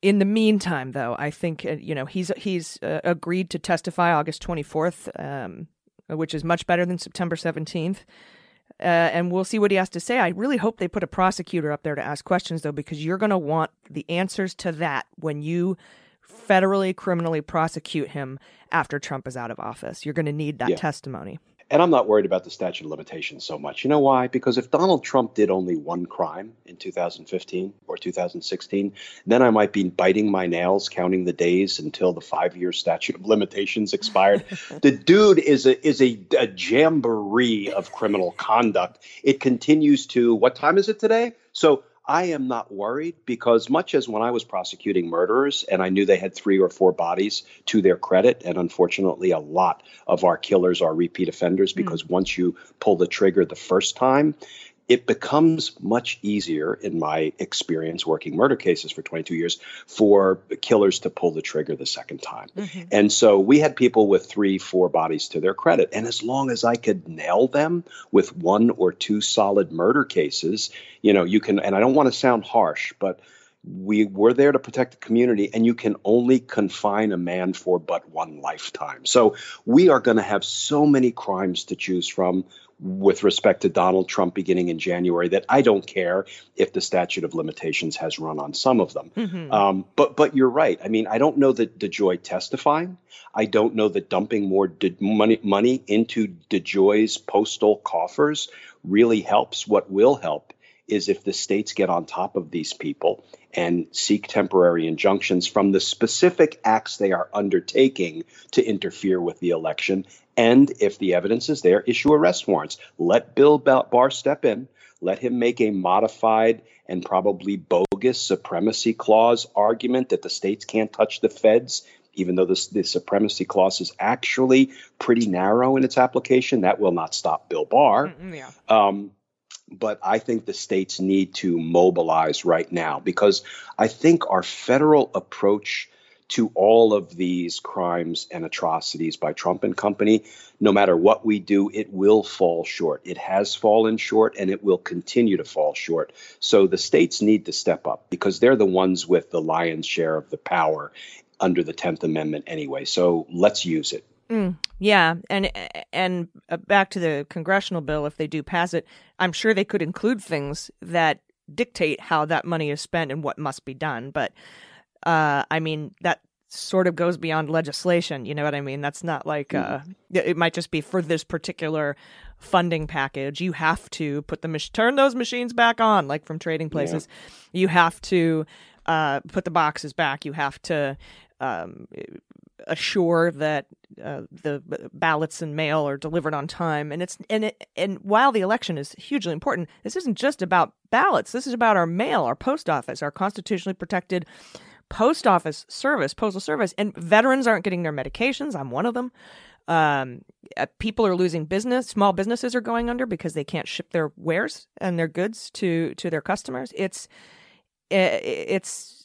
in the meantime, though, I think, uh, you know, he's he's uh, agreed to testify August twenty-fourth, um, which is much better than September seventeenth. Uh, and we'll see what he has to say. I really hope they put a prosecutor up there to ask questions, though, because you're going to want the answers to that when you federally, criminally prosecute him after Trump is out of office. You're going to need that yeah. testimony. And I'm not worried about the statute of limitations so much. You know why? Because if Donald Trump did only one crime in two thousand fifteen or two thousand sixteen, then I might be biting my nails, counting the days until the five-year statute of limitations expired. The dude is a is a, a jamboree of criminal conduct. It continues to, what time is it today? So I am not worried, because much as when I was prosecuting murderers and I knew they had three or four bodies to their credit, and unfortunately a lot of our killers are repeat offenders because mm. once you pull the trigger the first time, it becomes much easier, in my experience working murder cases for twenty-two years, for killers to pull the trigger the second time. Mm-hmm. And so we had people with three, four bodies to their credit. And as long as I could nail them with one or two solid murder cases, you know, you can, and I don't want to sound harsh, but we were there to protect the community, and you can only confine a man for but one lifetime. So we are going to have so many crimes to choose from with respect to Donald Trump beginning in January, that I don't care if the statute of limitations has run on some of them. Mm-hmm. Um, but but you're right. I mean, I don't know that DeJoy testifying. I don't know that dumping more de- money, money into DeJoy's postal coffers really helps. What will help is if the states get on top of these people and seek temporary injunctions from the specific acts they are undertaking to interfere with the election. And if the evidence is there, issue arrest warrants. Let Bill Barr step in. Let him make a modified and probably bogus supremacy clause argument that the states can't touch the feds, even though this, this supremacy clause is actually pretty narrow in its application. That will not stop Bill Barr. Mm, yeah. Um, But I think the states need to mobilize right now, because I think our federal approach to all of these crimes and atrocities by Trump and company, no matter what we do, it will fall short. It has fallen short, and it will continue to fall short. So the states need to step up, because they're the ones with the lion's share of the power under the tenth amendment anyway. So let's use it. Mm, yeah. And and back to the congressional bill, if they do pass it, I'm sure they could include things that dictate how that money is spent and what must be done. But uh, I mean, that sort of goes beyond legislation. You know what I mean? That's not like uh, it might just be for this particular funding package. You have to put the mach- turn those machines back on, like from Trading Places. Yeah. You have to uh, put the boxes back. You have to um, assure that uh, the ballots and mail are delivered on time. And it's and it, and while the election is hugely important, this isn't just about ballots. This is about our mail, our post office, our constitutionally protected post office service, postal service. And veterans aren't getting their medications. I'm one of them. Um, uh, people are losing business. Small businesses are going under because they can't ship their wares and their goods to to their customers. It's it, it's.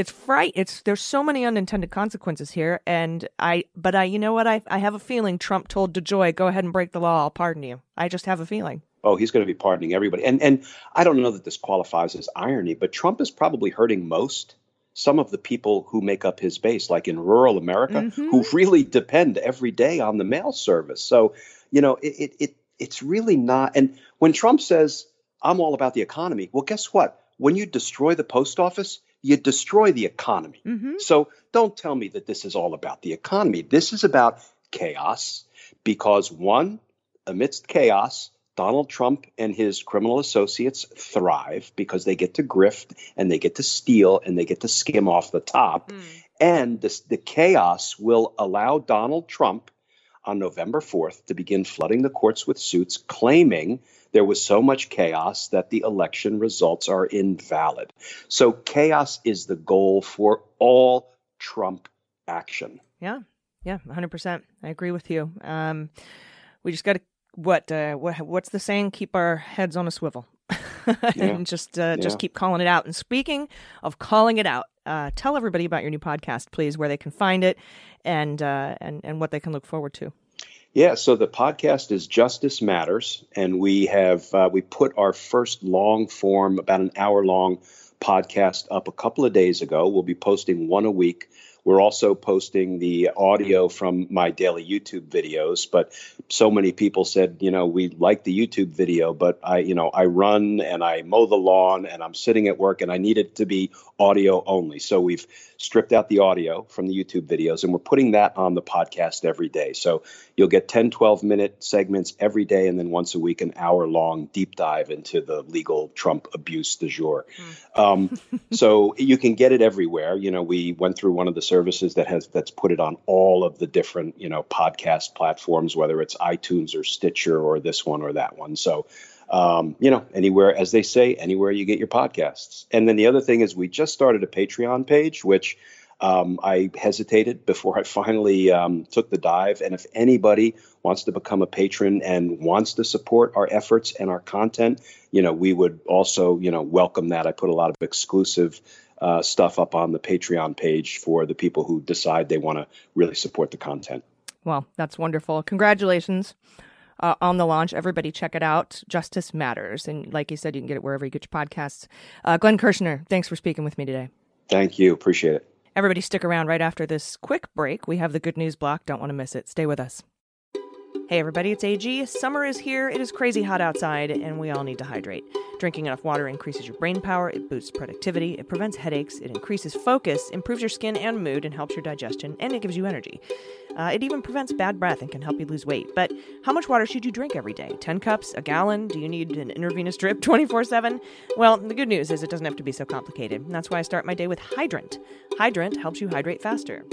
It's fright. It's there's so many unintended consequences here, and I. But I, you know what? I I have a feeling Trump told DeJoy, "Go ahead and break the law. I'll pardon you." I just have a feeling. Oh, he's going to be pardoning everybody, and and I don't know that this qualifies as irony, but Trump is probably hurting most some of the people who make up his base, like in rural America, mm-hmm. who really depend every day on the mail service. So you know, it it, it it's really not. And when Trump says, "I'm all about the economy," well, guess what? When you destroy the post office, you destroy the economy. Mm-hmm. So don't tell me that this is all about the economy. This is about chaos, because one, amidst chaos, Donald Trump and his criminal associates thrive because they get to grift and they get to steal and they get to skim off the top. Mm. And this, the chaos will allow Donald Trump on November fourth to begin flooding the courts with suits claiming there was so much chaos that the election results are invalid. So chaos is the goal for all Trump action. Yeah, yeah, one hundred percent. I agree with you. Um, we just got to what, uh, what? What's the saying? Keep our heads on a swivel, and yeah. just uh, yeah. just keep calling it out. And speaking of calling it out, uh, tell everybody about your new podcast, please, where they can find it, and uh, and and what they can look forward to. Yeah, so the podcast is Justice Matters, and we have uh, we put our first long form, about an hour long podcast up a couple of days ago. We'll be posting one a week. We're also posting the audio from my daily YouTube videos, but so many people said, you know, we like the YouTube video, but I, you know, I run and I mow the lawn and I'm sitting at work and I need it to be audio only. So we've stripped out the audio from the YouTube videos and we're putting that on the podcast every day. So you'll get ten, twelve minute segments every day. And then once a week, an hour long deep dive into the legal Trump abuse du jour. Mm. Um, so you can get it everywhere. You know, we went through one of the services that has that's put it on all of the different, you know, podcast platforms, whether it's iTunes or Stitcher or this one or that one. So, um, you know, anywhere, as they say, anywhere you get your podcasts. And then the other thing is we just started a Patreon page, which um, I hesitated before I finally um, took the dive. And if anybody wants to become a patron and wants to support our efforts and our content, you know, we would also, you know, welcome that. I put a lot of exclusive Uh, stuff up on the Patreon page for the people who decide they want to really support the content. Well, that's wonderful. Congratulations uh, on the launch. Everybody check it out. Justice Matters. And like you said, you can get it wherever you get your podcasts. Uh, Glenn Kirschner, thanks for speaking with me today. Thank you. Appreciate it. Everybody stick around right after this quick break. We have the good news block. Don't want to miss it. Stay with us. Hey everybody, it's A G. Summer is here, it is crazy hot outside, and we all need to hydrate. Drinking enough water increases your brain power, it boosts productivity, it prevents headaches, it increases focus, improves your skin and mood, and helps your digestion, and it gives you energy. Uh, it even prevents bad breath and can help you lose weight. But how much water should you drink every day? ten cups? A gallon? Do you need an intravenous drip twenty-four seven? Well, the good news is it doesn't have to be so complicated. And that's why I start my day with Hydrant. Hydrant helps you hydrate faster.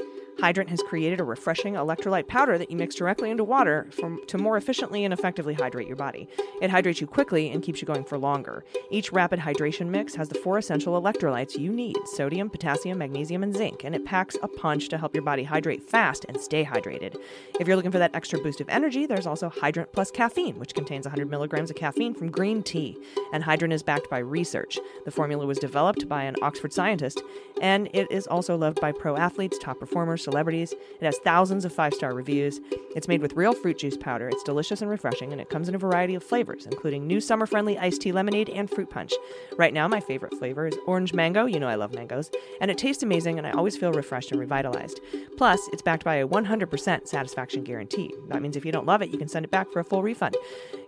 Hydrant has created a refreshing electrolyte powder that you mix directly into water for, to more efficiently and effectively hydrate your body. It hydrates you quickly and keeps you going for longer. Each rapid hydration mix has the four essential electrolytes you need: sodium, potassium, magnesium, and zinc, and it packs a punch to help your body hydrate fast and stay hydrated. If you're looking for that extra boost of energy, there's also Hydrant Plus Caffeine, which contains one hundred milligrams of caffeine from green tea. And Hydrant is backed by research. The formula was developed by an Oxford scientist, and it is also loved by pro athletes, top performers, celebrities. It has thousands of five-star reviews. It's made with real fruit juice powder. It's delicious and refreshing, and it comes in a variety of flavors, including new summer-friendly iced tea lemonade and fruit punch. Right now, my favorite flavor is orange mango. You know I love mangoes. And it tastes amazing, and I always feel refreshed and revitalized. Plus, it's backed by a one hundred percent satisfaction guarantee. That means if you don't love it, you can send it back for a full refund.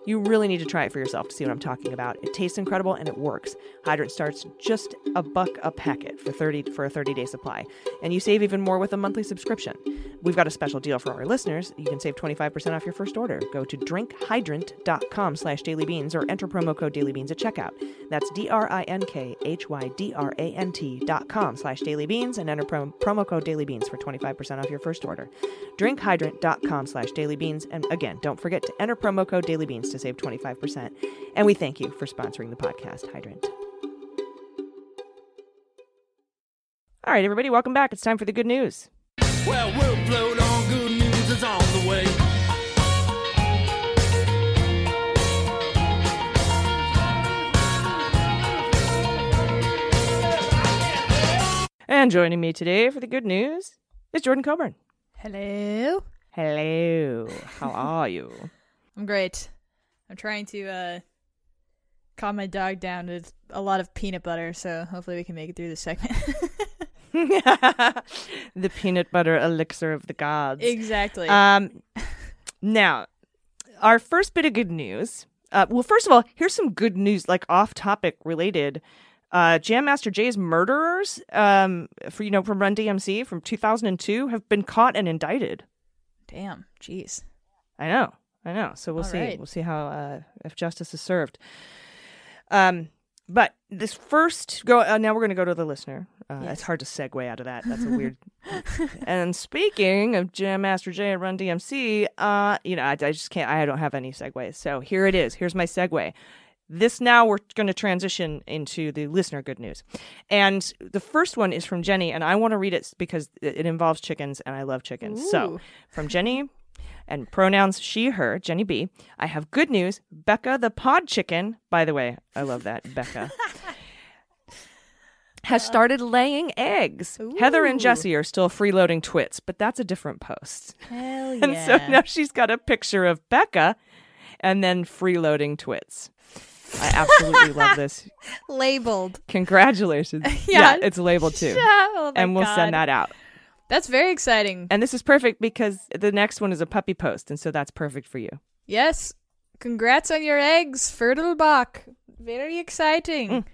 You really need to try it for yourself to see what I'm talking about. It tastes incredible, and it works. Hydrant starts just a buck a packet for thirty for a thirty-day supply. And you save even more with a monthly subscription. We've got a special deal for our listeners. You can save twenty-five percent off your first order. Go to drink hydrant dot com slash daily beans or enter promo code dailybeans at checkout. That's D R I N K H Y D R A N T dot com slash daily beans and enter prom- promo code dailybeans for twenty-five percent off your first order. drink hydrant dot com slash daily beans. And again, don't forget to enter promo code dailybeans to save twenty-five percent. And we thank you for sponsoring the podcast, Hydrant. All right, everybody, welcome back. It's time for the good news. Well, we'll float on. Good news is on the way. And joining me today for the good news is Jordan Coburn. Hello. Hello. How are you? I'm great. I'm trying to uh, calm my dog down with a lot of peanut butter, so hopefully we can make it through this segment. The peanut butter elixir of the gods. Exactly. Um, now, our first bit of good news. Uh, well, first of all, here's some good news, like off-topic related. Uh, Jam Master Jay's murderers, um, for you know, from Run D M C from two thousand two, have been caught and indicted. Damn. Jeez. I know. I know. So we'll all see. Right. We'll see how uh, if justice is served. Um. But this first go uh, now we're going to go to the listener. Uh, yes. It's hard to segue out of that. That's a weird. And speaking of Jam Master Jay and Run D M C, uh, you know, I, I just can't. I don't have any segues. So here it is. Here's my segue. This now we're going to transition into the listener good news, and the first one is from Jenny, and I want to read it because it involves chickens, and I love chickens. Ooh. So from Jenny. And pronouns she, her, Jenny B. I have good news. Becca the pod chicken, by the way, I love that, Becca, has started laying eggs. Ooh. Heather and Jesse are still freeloading twits, but that's a different post. Hell yeah. And so now she's got a picture of Becca and then freeloading twits. I absolutely love this. Labeled. Congratulations. Yeah, yeah, it's labeled too. Oh, and we'll God. Send that out. That's very exciting. And this is perfect because the next one is a puppy post, and so that's perfect for you. Yes. Congrats on your eggs, fertile Bach. Very exciting. Mm.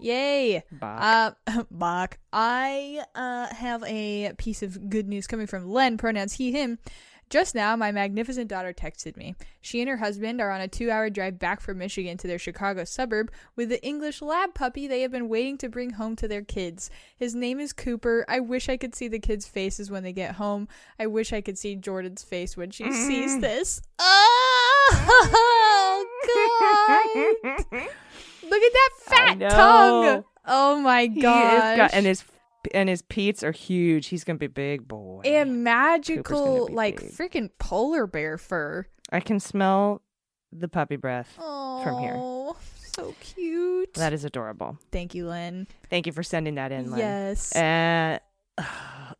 Yay. Bach. Uh, Bach. I uh, have a piece of good news coming from Len, pronouns he, him. Just now, my magnificent daughter texted me. She and her husband are on a two-hour drive back from Michigan to their Chicago suburb with the English lab puppy they have been waiting to bring home to their kids. His name is Cooper. I wish I could see the kids' faces when they get home. I wish I could see Jordan's face when she sees this. Oh, God. Look at that fat tongue. Oh, my gosh. Got- and his And his peats are huge. He's gonna be a big boy. And magical, like big. Freaking polar bear fur. I can smell the puppy breath Aww, from here. Oh, so cute. That is adorable. Thank you, Lynn. Thank you for sending that in, Lynn. Yes. Uh,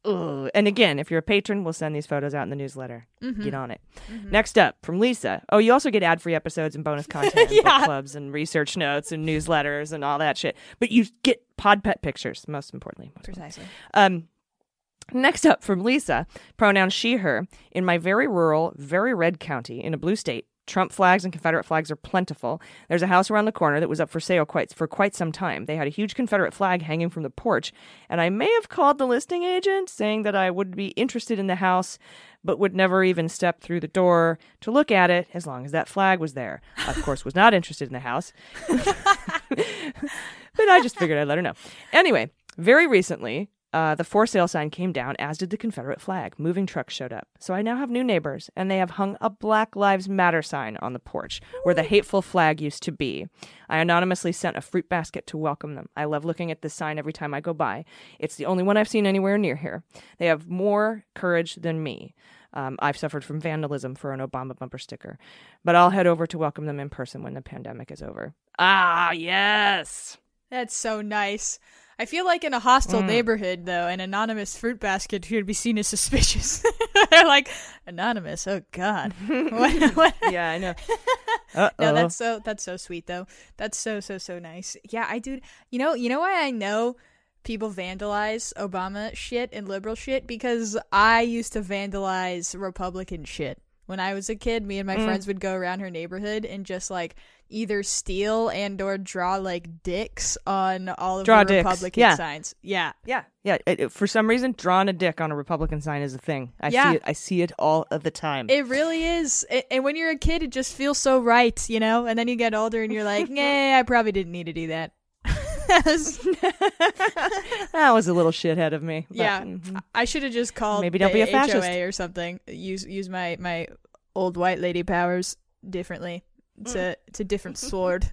uh, and again, if you're a patron, we'll send these photos out in the newsletter. Mm-hmm. Get on it. Mm-hmm. Next up, from Lisa. Oh, you also get ad-free episodes and bonus content, yeah. and book clubs and research notes and newsletters and all that shit. But you get pod pet pictures, most importantly. Most Precisely. Um, next up from Lisa, pronoun she, her. In my very rural, very red county in a blue state, Trump flags and Confederate flags are plentiful. There's a house around the corner that was up for sale quite for quite some time. They had a huge Confederate flag hanging from the porch, and I may have called the listing agent saying that I would be interested in the house, but would never even step through the door to look at it as long as that flag was there. I, of course, was not interested in the house, but I just figured I'd let her know. Anyway, very recently, Uh, the for sale sign came down, as did the Confederate flag. Moving trucks showed up. So I now have new neighbors, and they have hung a Black Lives Matter sign on the porch where the hateful flag used to be. I anonymously sent a fruit basket to welcome them. I love looking at this sign every time I go by. It's the only one I've seen anywhere near here. They have more courage than me. Um, I've suffered from vandalism for an Obama bumper sticker, but I'll head over to welcome them in person when the pandemic is over. Ah, yes! That's so nice. I feel like in a hostile mm. neighborhood, though, an anonymous fruit basket would be seen as suspicious. They're like, anonymous, oh God. What, what? Yeah, I know. Uh-oh. No, that's so that's so sweet, though. That's so so so nice. Yeah, I do. You know, you know why I know people vandalize Obama shit and liberal shit? Because I used to vandalize Republican shit. When I was a kid, me and my mm. friends would go around her neighborhood and just like either steal and or draw like dicks on all of draw the Republican yeah. signs. Yeah. Yeah. Yeah. It, it, for some reason, drawing a dick on a Republican sign is a thing. I yeah. see it. I see it all of the time. It really is. It, and when you're a kid, it just feels so right, you know, and then you get older and you're like, nah, I probably didn't need to do that. That was a little shithead of me. But, yeah, mm-hmm. I should have just called. Maybe don't the be a fascist H O A or something. Use use my, my old white lady powers differently. It's mm. a it's a different sword.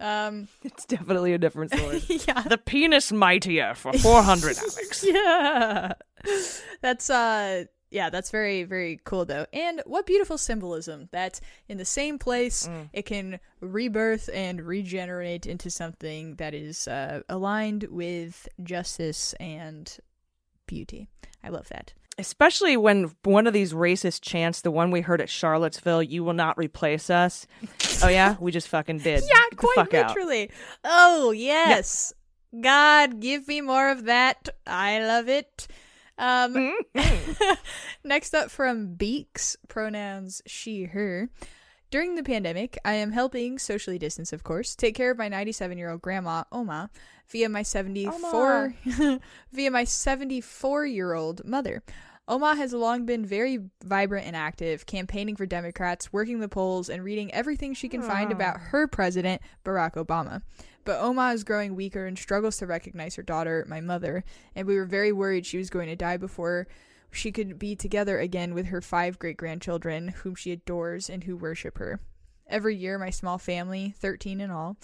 um, it's definitely a different sword. Yeah, the penis mightier for four hundred, Alex. Yeah, that's uh. Yeah, that's very, very cool, though. And what beautiful symbolism that in the same place, mm. it can rebirth and regenerate into something that is uh, aligned with justice and beauty. I love that. Especially when one of these racist chants, the one we heard at Charlottesville, you will not replace us. Oh, yeah? We just fucking did. Yeah, Get quite literally. Out. Oh, yes. Yeah. God, give me more of that. I love it. Um, mm-hmm. Next up from Beeks, pronouns she, her. During the pandemic, I am helping, socially distance of course, take care of my ninety-seven-year-old grandma, Oma, via my seventy-four via my seventy-four-year-old mother. Oma has long been very vibrant and active, campaigning for Democrats, working the polls, and reading everything she can Aww. Find about her president, Barack Obama. But Oma is growing weaker and struggles to recognize her daughter, my mother, and we were very worried she was going to die before she could be together again with her five great-grandchildren, whom she adores and who worship her. Every year, my small family, thirteen in all,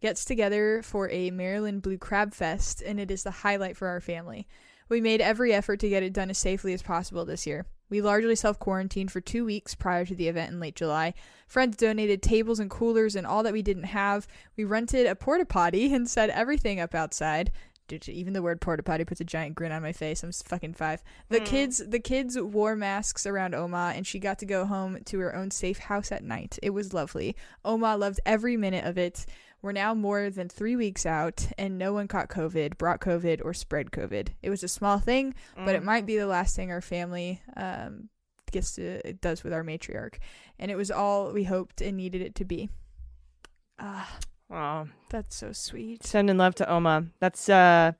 gets together for a Maryland Blue Crab Fest, and it is the highlight for our family. We made every effort to get it done as safely as possible this year. We largely self-quarantined for two weeks prior to the event in late July. Friends donated tables and coolers and all that we didn't have. We rented a porta potty and set everything up outside. Dude, even the word porta potty puts a giant grin on my face. I'm fucking five. The mm. kids, the kids wore masks around Oma, and she got to go home to her own safe house at night. It was lovely. Oma loved every minute of it. We're now more than three weeks out, and no one caught COVID, brought COVID, or spread COVID. It was a small thing, mm. but it might be the last thing our family um, gets to, it does with our matriarch. And it was all we hoped and needed it to be. Ah, oh, that's so sweet. Sending love to Oma. That's, uh,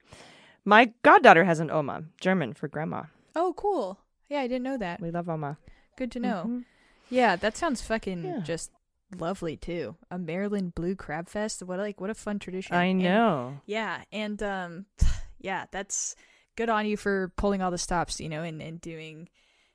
my goddaughter has an Oma, German for grandma. Oh, cool. Yeah, I didn't know that. We love Oma. Good to know. Mm-hmm. Yeah, that sounds fucking yeah. just lovely too. A Maryland Blue Crab Fest. What like what a fun tradition. I know. And, yeah, and um, yeah, that's good on you for pulling all the stops, you know, and, and doing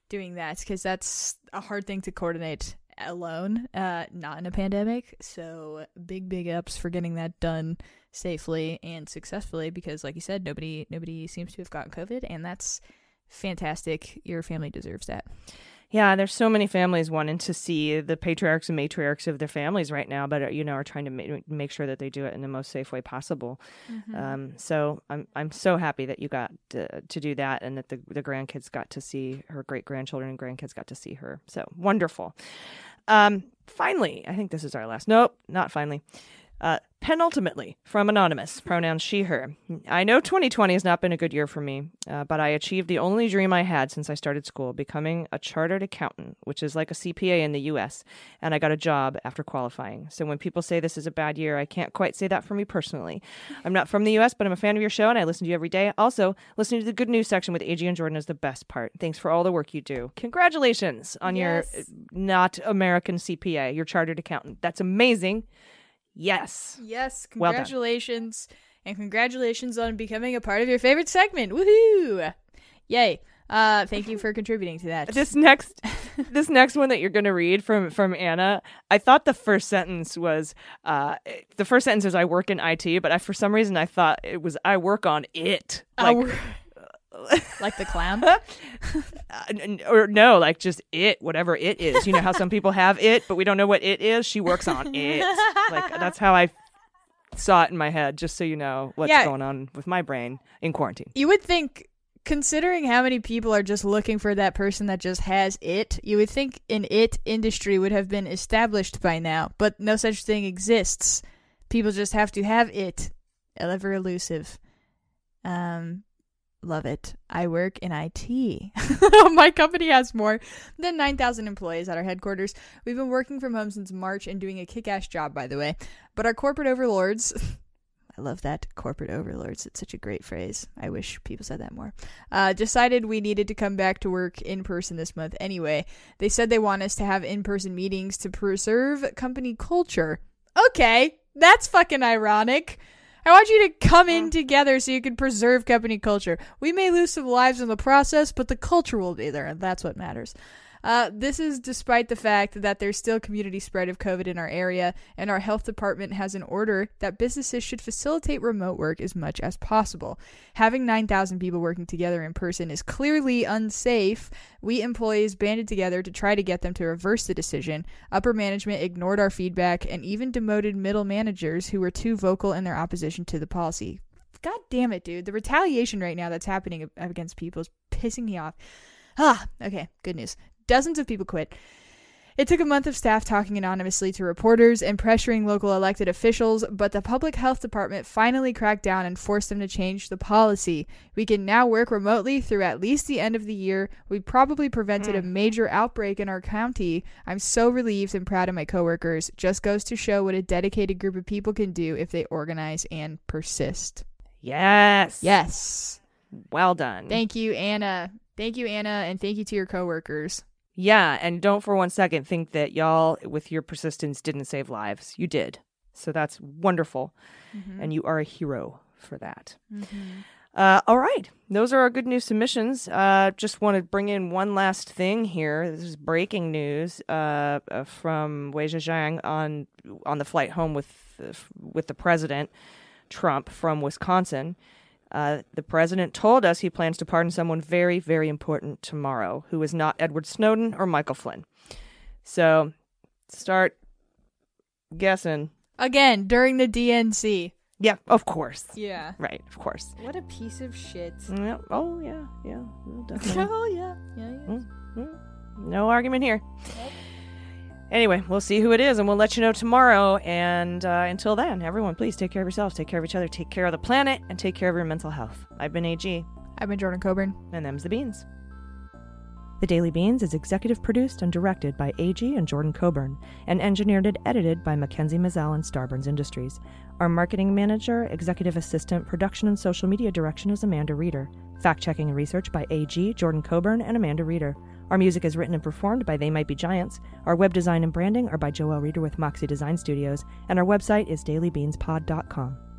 doing that because that's a hard thing to coordinate alone, uh, not in a pandemic. So big big ups for getting that done safely and successfully because, like you said, nobody nobody seems to have gotten COVID, and that's fantastic. Your family deserves that. Yeah, there's so many families wanting to see the patriarchs and matriarchs of their families right now, but, you know, are trying to ma- make sure that they do it in the most safe way possible. Mm-hmm. Um, so I'm I'm so happy that you got to, to do that and that the, the grandkids got to see her, great-grandchildren and grandkids got to see her. So wonderful. Um, finally, I think this is our last. Nope, not finally. Uh, penultimately, from Anonymous, pronouns she, her. I know twenty twenty has not been a good year for me, uh, but I achieved the only dream I had since I started school, becoming a chartered accountant, which is like a C P A in the U S, and I got a job after qualifying. So when people say this is a bad year, I can't quite say that for me personally. I'm not from the U S, but I'm a fan of your show, and I listen to you every day. Also, listening to the good news section with A G and Jordan is the best part. Thanks for all the work you do. Congratulations on yes. your not American C P A, your chartered accountant. That's amazing. Yes. Yes. Congratulations. Well done. And congratulations on becoming a part of your favorite segment. Woohoo. Yay. Uh, thank you for contributing to that. This next this next one that you're going to read from, from Anna, I thought the first sentence was, uh, the first sentence is I work in I T, but I, for some reason I thought it was I work on it. Like, work- like the clown? uh, n- or no, like just it, whatever it is. You know how some people have it, but we don't know what it is? She works on it. Like that's how I saw it in my head, just so you know what's yeah. going on with my brain in quarantine. You would think, considering how many people are just looking for that person that just has it, you would think an it industry would have been established by now, but no such thing exists. People just have to have it. Ever elusive. Um... Love it. I work in I T. My company has more than nine thousand employees at our headquarters. We've been working from home since March and doing a kick-ass job, by the way. But our corporate overlords... I love that. Corporate overlords. It's such a great phrase. I wish people said that more. Uh, decided we needed to come back to work in person this month anyway. They said they want us to have in-person meetings to preserve company culture. Okay. That's fucking ironic. I want you to come in together so you can preserve company culture. We may lose some lives in the process, but the culture will be there, and that's what matters. Uh, this is despite the fact that there's still community spread of COVID in our area, and our health department has an order that businesses should facilitate remote work as much as possible. Having nine thousand people working together in person is clearly unsafe. We employees banded together to try to get them to reverse the decision. Upper management ignored our feedback and even demoted middle managers who were too vocal in their opposition to the policy. God damn it, dude. The retaliation right now that's happening against people is pissing me off. Ah, okay, good news. Dozens of people quit. It took a month of staff talking anonymously to reporters and pressuring local elected officials, but the public health department finally cracked down and forced them to change the policy. We can now work remotely through at least the end of the year. We probably prevented a major outbreak in our county. I'm so relieved and proud of my coworkers. Just goes to show what a dedicated group of people can do if they organize and persist. Yes. Yes. Well done. Thank you, Anna. Thank you, Anna, and thank you to your coworkers. Yeah, and don't for one second think that y'all, with your persistence, didn't save lives. You did. So that's wonderful. Mm-hmm. And you are a hero for that. Mm-hmm. Uh, all right. Those are our good news submissions. Uh, just want to bring in one last thing here. This is breaking news uh, from Wei Zhejiang on on the flight home with uh, with the president, Trump, from Wisconsin. Uh, the president told us he plans to pardon someone very, very important tomorrow, who is not Edward Snowden or Michael Flynn. So, start guessing. Again, during the D N C. Yeah, of course. Yeah. Right, of course. What a piece of shit. Yeah. Oh, yeah, yeah. Definitely. Oh, yeah. Yeah, yeah. Mm-hmm. No argument here. Nope. Anyway, we'll see who it is, and we'll let you know tomorrow. And uh, until then, everyone, please take care of yourselves, take care of each other, take care of the planet, and take care of your mental health. I've been A G. I've been Jordan Coburn. And them's the beans. The Daily Beans is executive produced and directed by A G and Jordan Coburn, and engineered and edited by Mackenzie Mazzell and Starburns Industries. Our marketing manager, executive assistant, production and social media direction is Amanda Reeder. Fact-checking and research by A G, Jordan Coburn, and Amanda Reeder. Our music is written and performed by They Might Be Giants. Our web design and branding are by Joelle Reeder with Moxie Design Studios, and our website is daily beans pod dot com.